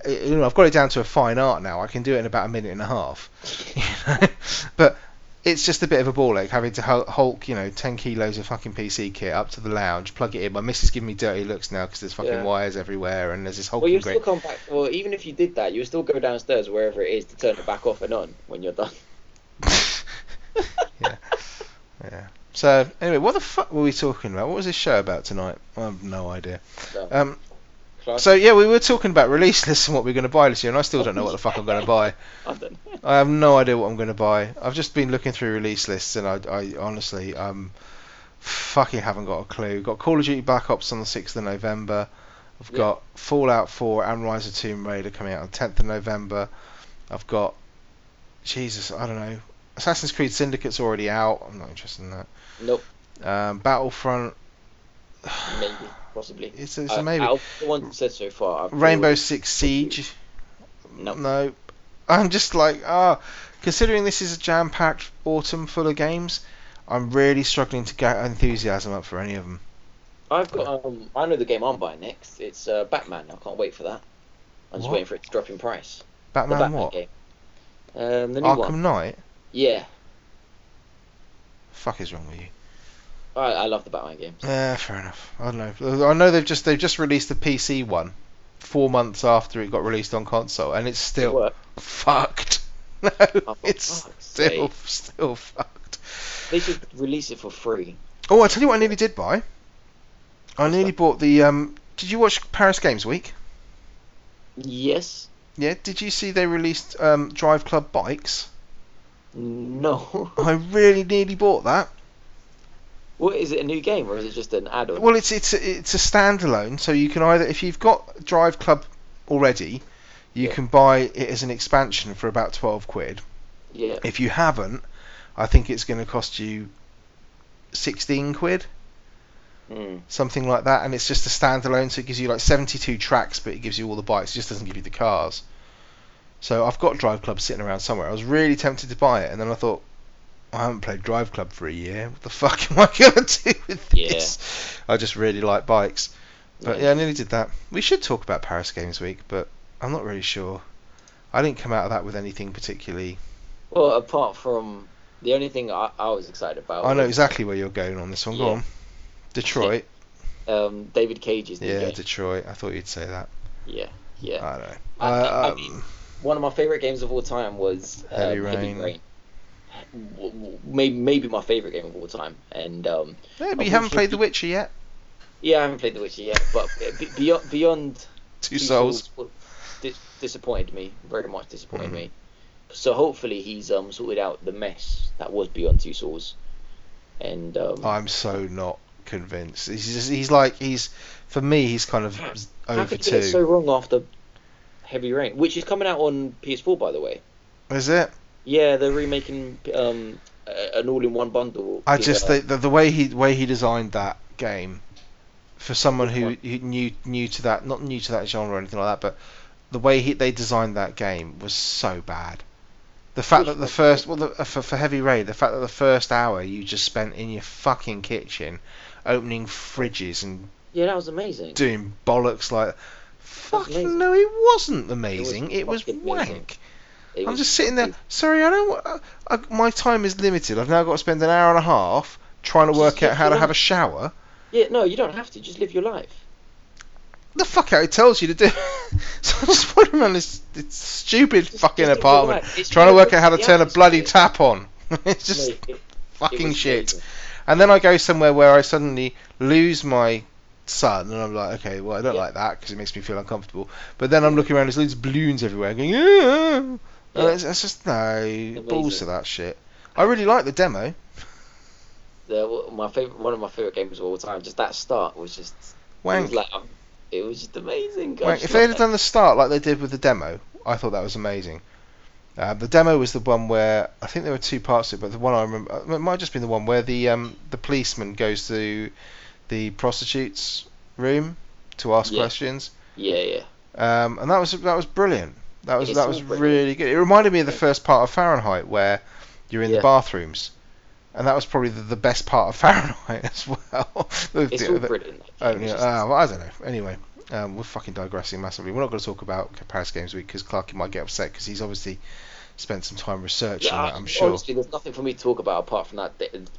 You know, I've got it down to a fine art now. I can do it in about a minute and a half. You know? But it's just a bit of a ball ache having to hulk, you know, ten kilos of fucking P C kit up to the lounge, plug it in. My missus is giving me dirty looks now because there's fucking yeah. wires everywhere and there's this whole. Well, you still come back. Well, even if you did that, you would still go downstairs wherever it is to turn it back off and on when you're done. yeah. Yeah. So, anyway, what the fuck were we talking about? What was this show about tonight? I have no idea. No. Um, so, yeah, we were talking about release lists and what we're going to buy this year, and I still don't know what the fuck I'm going to buy. I, don't know. I have no idea what I'm going to buy. I've just been looking through release lists, and I, I honestly um, fucking haven't got a clue. Got Call of Duty Black Ops on the sixth of November. I've yeah. got Fallout four and Rise of Tomb Raider coming out on the tenth of November. I've got... Jesus, I don't know. Assassin's Creed Syndicate's already out. I'm not interested in that. Nope. Um, Battlefront. Maybe, possibly. It's, it's uh, a maybe. Out of the ones said so far. I've Rainbow Six Siege. Nope. No. I'm just like ah. Considering this is a jam-packed autumn full of games, I'm really struggling to get enthusiasm up for any of them. I've got. Um, I know the game I'm buying next. It's uh, Batman. I can't wait for that. I'm just what? waiting for it to drop in price. Batman, the Batman what? Game. Um, the new Arkham one. Arkham Knight. Yeah. Fuck is wrong with you? I I love the Batman games. Yeah, fair enough. I don't know. I know they've just they've just released the P C one, four months after it got released on console, and it's still it fucked. No, oh, it's still sake. still fucked. They should release it for free. Oh, I tell you what, I nearly did buy. I nearly bought the um. Did you watch Paris Games Week? Yes. Yeah. Did you see they released um Drive Club Bikes? No. I really nearly bought that. What is it, a new game or is it just an add-on? Well, it's it's it's a standalone, so you can either, if you've got Drive Club already, you yeah. can buy it as an expansion for about twelve quid. Yeah. If you haven't, I think it's going to cost you sixteen quid. mm. something like that, and it's just a standalone, so it gives you like seventy-two tracks, but it gives you all the bikes, it just doesn't give you the cars. So I've got Drive Club sitting around somewhere. I was really tempted to buy it, and then I thought, I haven't played Drive Club for a year, what the fuck am I going to do with this? Yeah. I just really like bikes. But yeah. yeah, I nearly did that. We should talk about Paris Games Week, but I'm not really sure. I didn't come out of that with anything particularly... Well, apart from... The only thing I, I was excited about... I was, know exactly where you're going on this one. Yeah. Go on. Detroit. Um, David Cage's new Yeah, game. Detroit. I thought you'd say that. Yeah, yeah. I don't know. I, uh, I mean, um, one of my favourite games of all time was... Uh, Heavy Rain. Heavy Rain. Maybe, maybe my favourite game of all time. And um, yeah, but you haven't played The Witcher yet. Yeah, I haven't played The Witcher yet, but beyond, beyond Two, Two Souls, Souls dis- disappointed me, very much disappointed mm-hmm. me. So hopefully he's um, sorted out the mess that was Beyond Two Souls. And um, I'm so not convinced. He's, just, he's like he's for me he's kind of how, over how two. Get it so wrong after Heavy Rain, which is coming out on P S four by the way. Is it? Yeah, they're remaking um, an all-in-one bundle. I just think the, the way he way he designed that game. For someone who, who new new to that, not new to that genre or anything like that, but the way he, they designed that game was so bad. The fact that the first, well, the, for, for Heavy Rain, the fact that the first hour you just spent in your fucking kitchen, opening fridges and yeah, that was amazing. Doing bollocks like, fucking no, it wasn't amazing. It was, it was wank. Amazing. It I'm was just sitting there. Sorry, I don't. I, I, my time is limited. I've now got to spend an hour and a half trying to work out how to have a shower. Yeah, no, you don't have to. Just live your life. The fuck out it tells you to do. So I'm just wandering around this, this stupid just, fucking just apartment trying to work out how to turn a bloody it. tap on. It's just no, it, fucking it shit. Crazy. And then I go somewhere where I suddenly lose my son, and I'm like, okay, well, I don't yeah. like that because it makes me feel uncomfortable. But then I'm looking around, there's loads of balloons everywhere, going, yeah. and it's, it's just, no, amazing. Balls to that shit. I really like the demo. The, my favorite, one of my favorite games of all time. Just that start was just, wank. It was, like, it was just amazing. Gosh, if they had done the start like they did with the demo, I thought that was amazing. Uh, the demo was the one where I think there were two parts to it, but the one I remember, it might have just been the one where the um the policeman goes to the prostitute's room to ask yeah. questions. Yeah, yeah. Um, and that was that was brilliant. That was it's that was brilliant. Really good. It reminded me of the first part of Fahrenheit where you're in yeah. the bathrooms. And that was probably the, the best part of Fahrenheit as well. the, it's the, all the, brilliant. Oh, yeah, uh, well, I don't know. Anyway, um, we're fucking digressing massively. We're not going to talk about Paris Games Week because Clarky might get upset because he's obviously spent some time researching yeah, that, I'm sure. Honestly, there's nothing for me to talk about apart from that.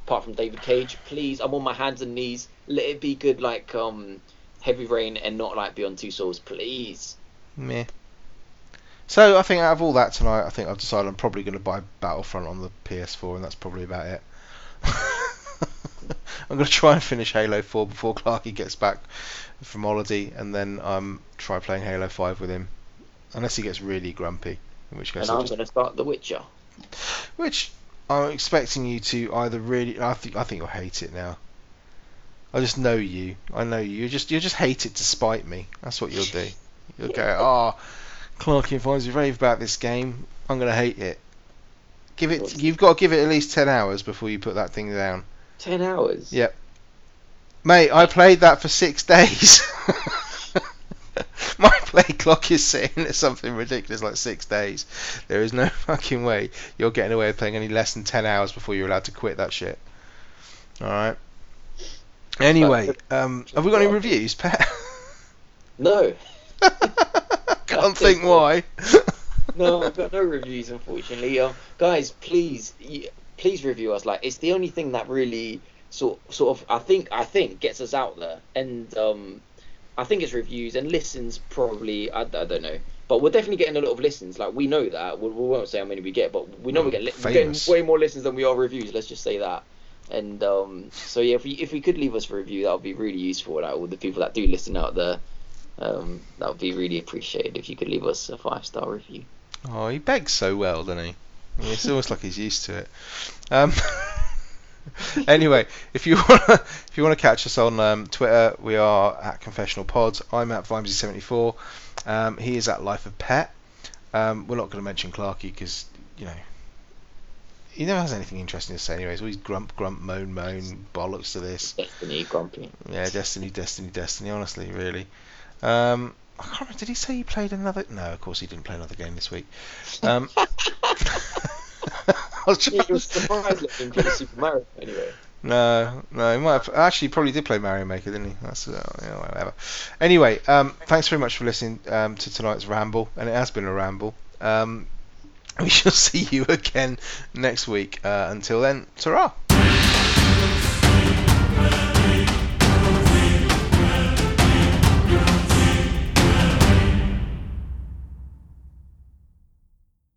Apart from David Cage, please, I'm on my hands and knees. Let it be good like um, Heavy Rain and not like Beyond Two Souls, please. Meh. So I think out of all that tonight, I think I've decided I'm probably going to buy Battlefront on the P S four, and that's probably about it. I'm going to try and finish Halo four before Clarky gets back from holiday, and then um, try playing Halo five with him, unless he gets really grumpy, in which case and I'm just... going to start The Witcher, which I'm expecting you to either really I think I think you'll hate it now. I just know you I know you you just, you just hate it to spite me. That's what you'll do. You'll go, oh, Clarky advised me rave about this game, I'm going to hate it. Give it. You've got to give it at least ten hours before you put that thing down. Ten hours? Yep. Mate, I played that for six days. My play clock is sitting at something ridiculous like six days. There is no fucking way you're getting away with playing any less than ten hours before you're allowed to quit that shit. Alright. Anyway, um, have we got any reviews, Pet? No. Can't think why. No, I've got no reviews, unfortunately. Um, guys, please, please review us. Like, it's the only thing that really sort sort of I think I think gets us out there. And um, I think it's reviews and listens probably. I, I don't know, but we're definitely getting a lot of listens. Like, we know that. We, we won't say how many we get, but we know we're getting, we're getting way more listens than we are reviews. Let's just say that. And um, so yeah, if we if we could leave us a review, that would be really useful. Like, all the people that do listen out there, um, that would be really appreciated if you could leave us a five star review. Oh, he begs so well, doesn't he? It's almost like he's used to it. Um, anyway, if you want, if you want to catch us on um, Twitter, we are at Confessional Pods. I'm at Vimesy seventy-four. Um, he is at Life of Pet. Um, we're not going to mention Clarky because, you know, he never has anything interesting to say anyway. He's always grump, grump, moan, moan, bollocks to this. Destiny, grumpy. Yeah, Destiny, Destiny, Destiny, honestly, really. Um, I can't remember, did he say he played another... No, of course he didn't play another game this week. Um, I was trying... He was surprised that he played Super Mario anyway. No, no, he might have... Actually, he probably did play Mario Maker, didn't he? That's uh, you know, whatever. Anyway, um, thanks very much for listening um, to tonight's ramble, and it has been a ramble. Um, we shall see you again next week. Uh, until then, ta-ra!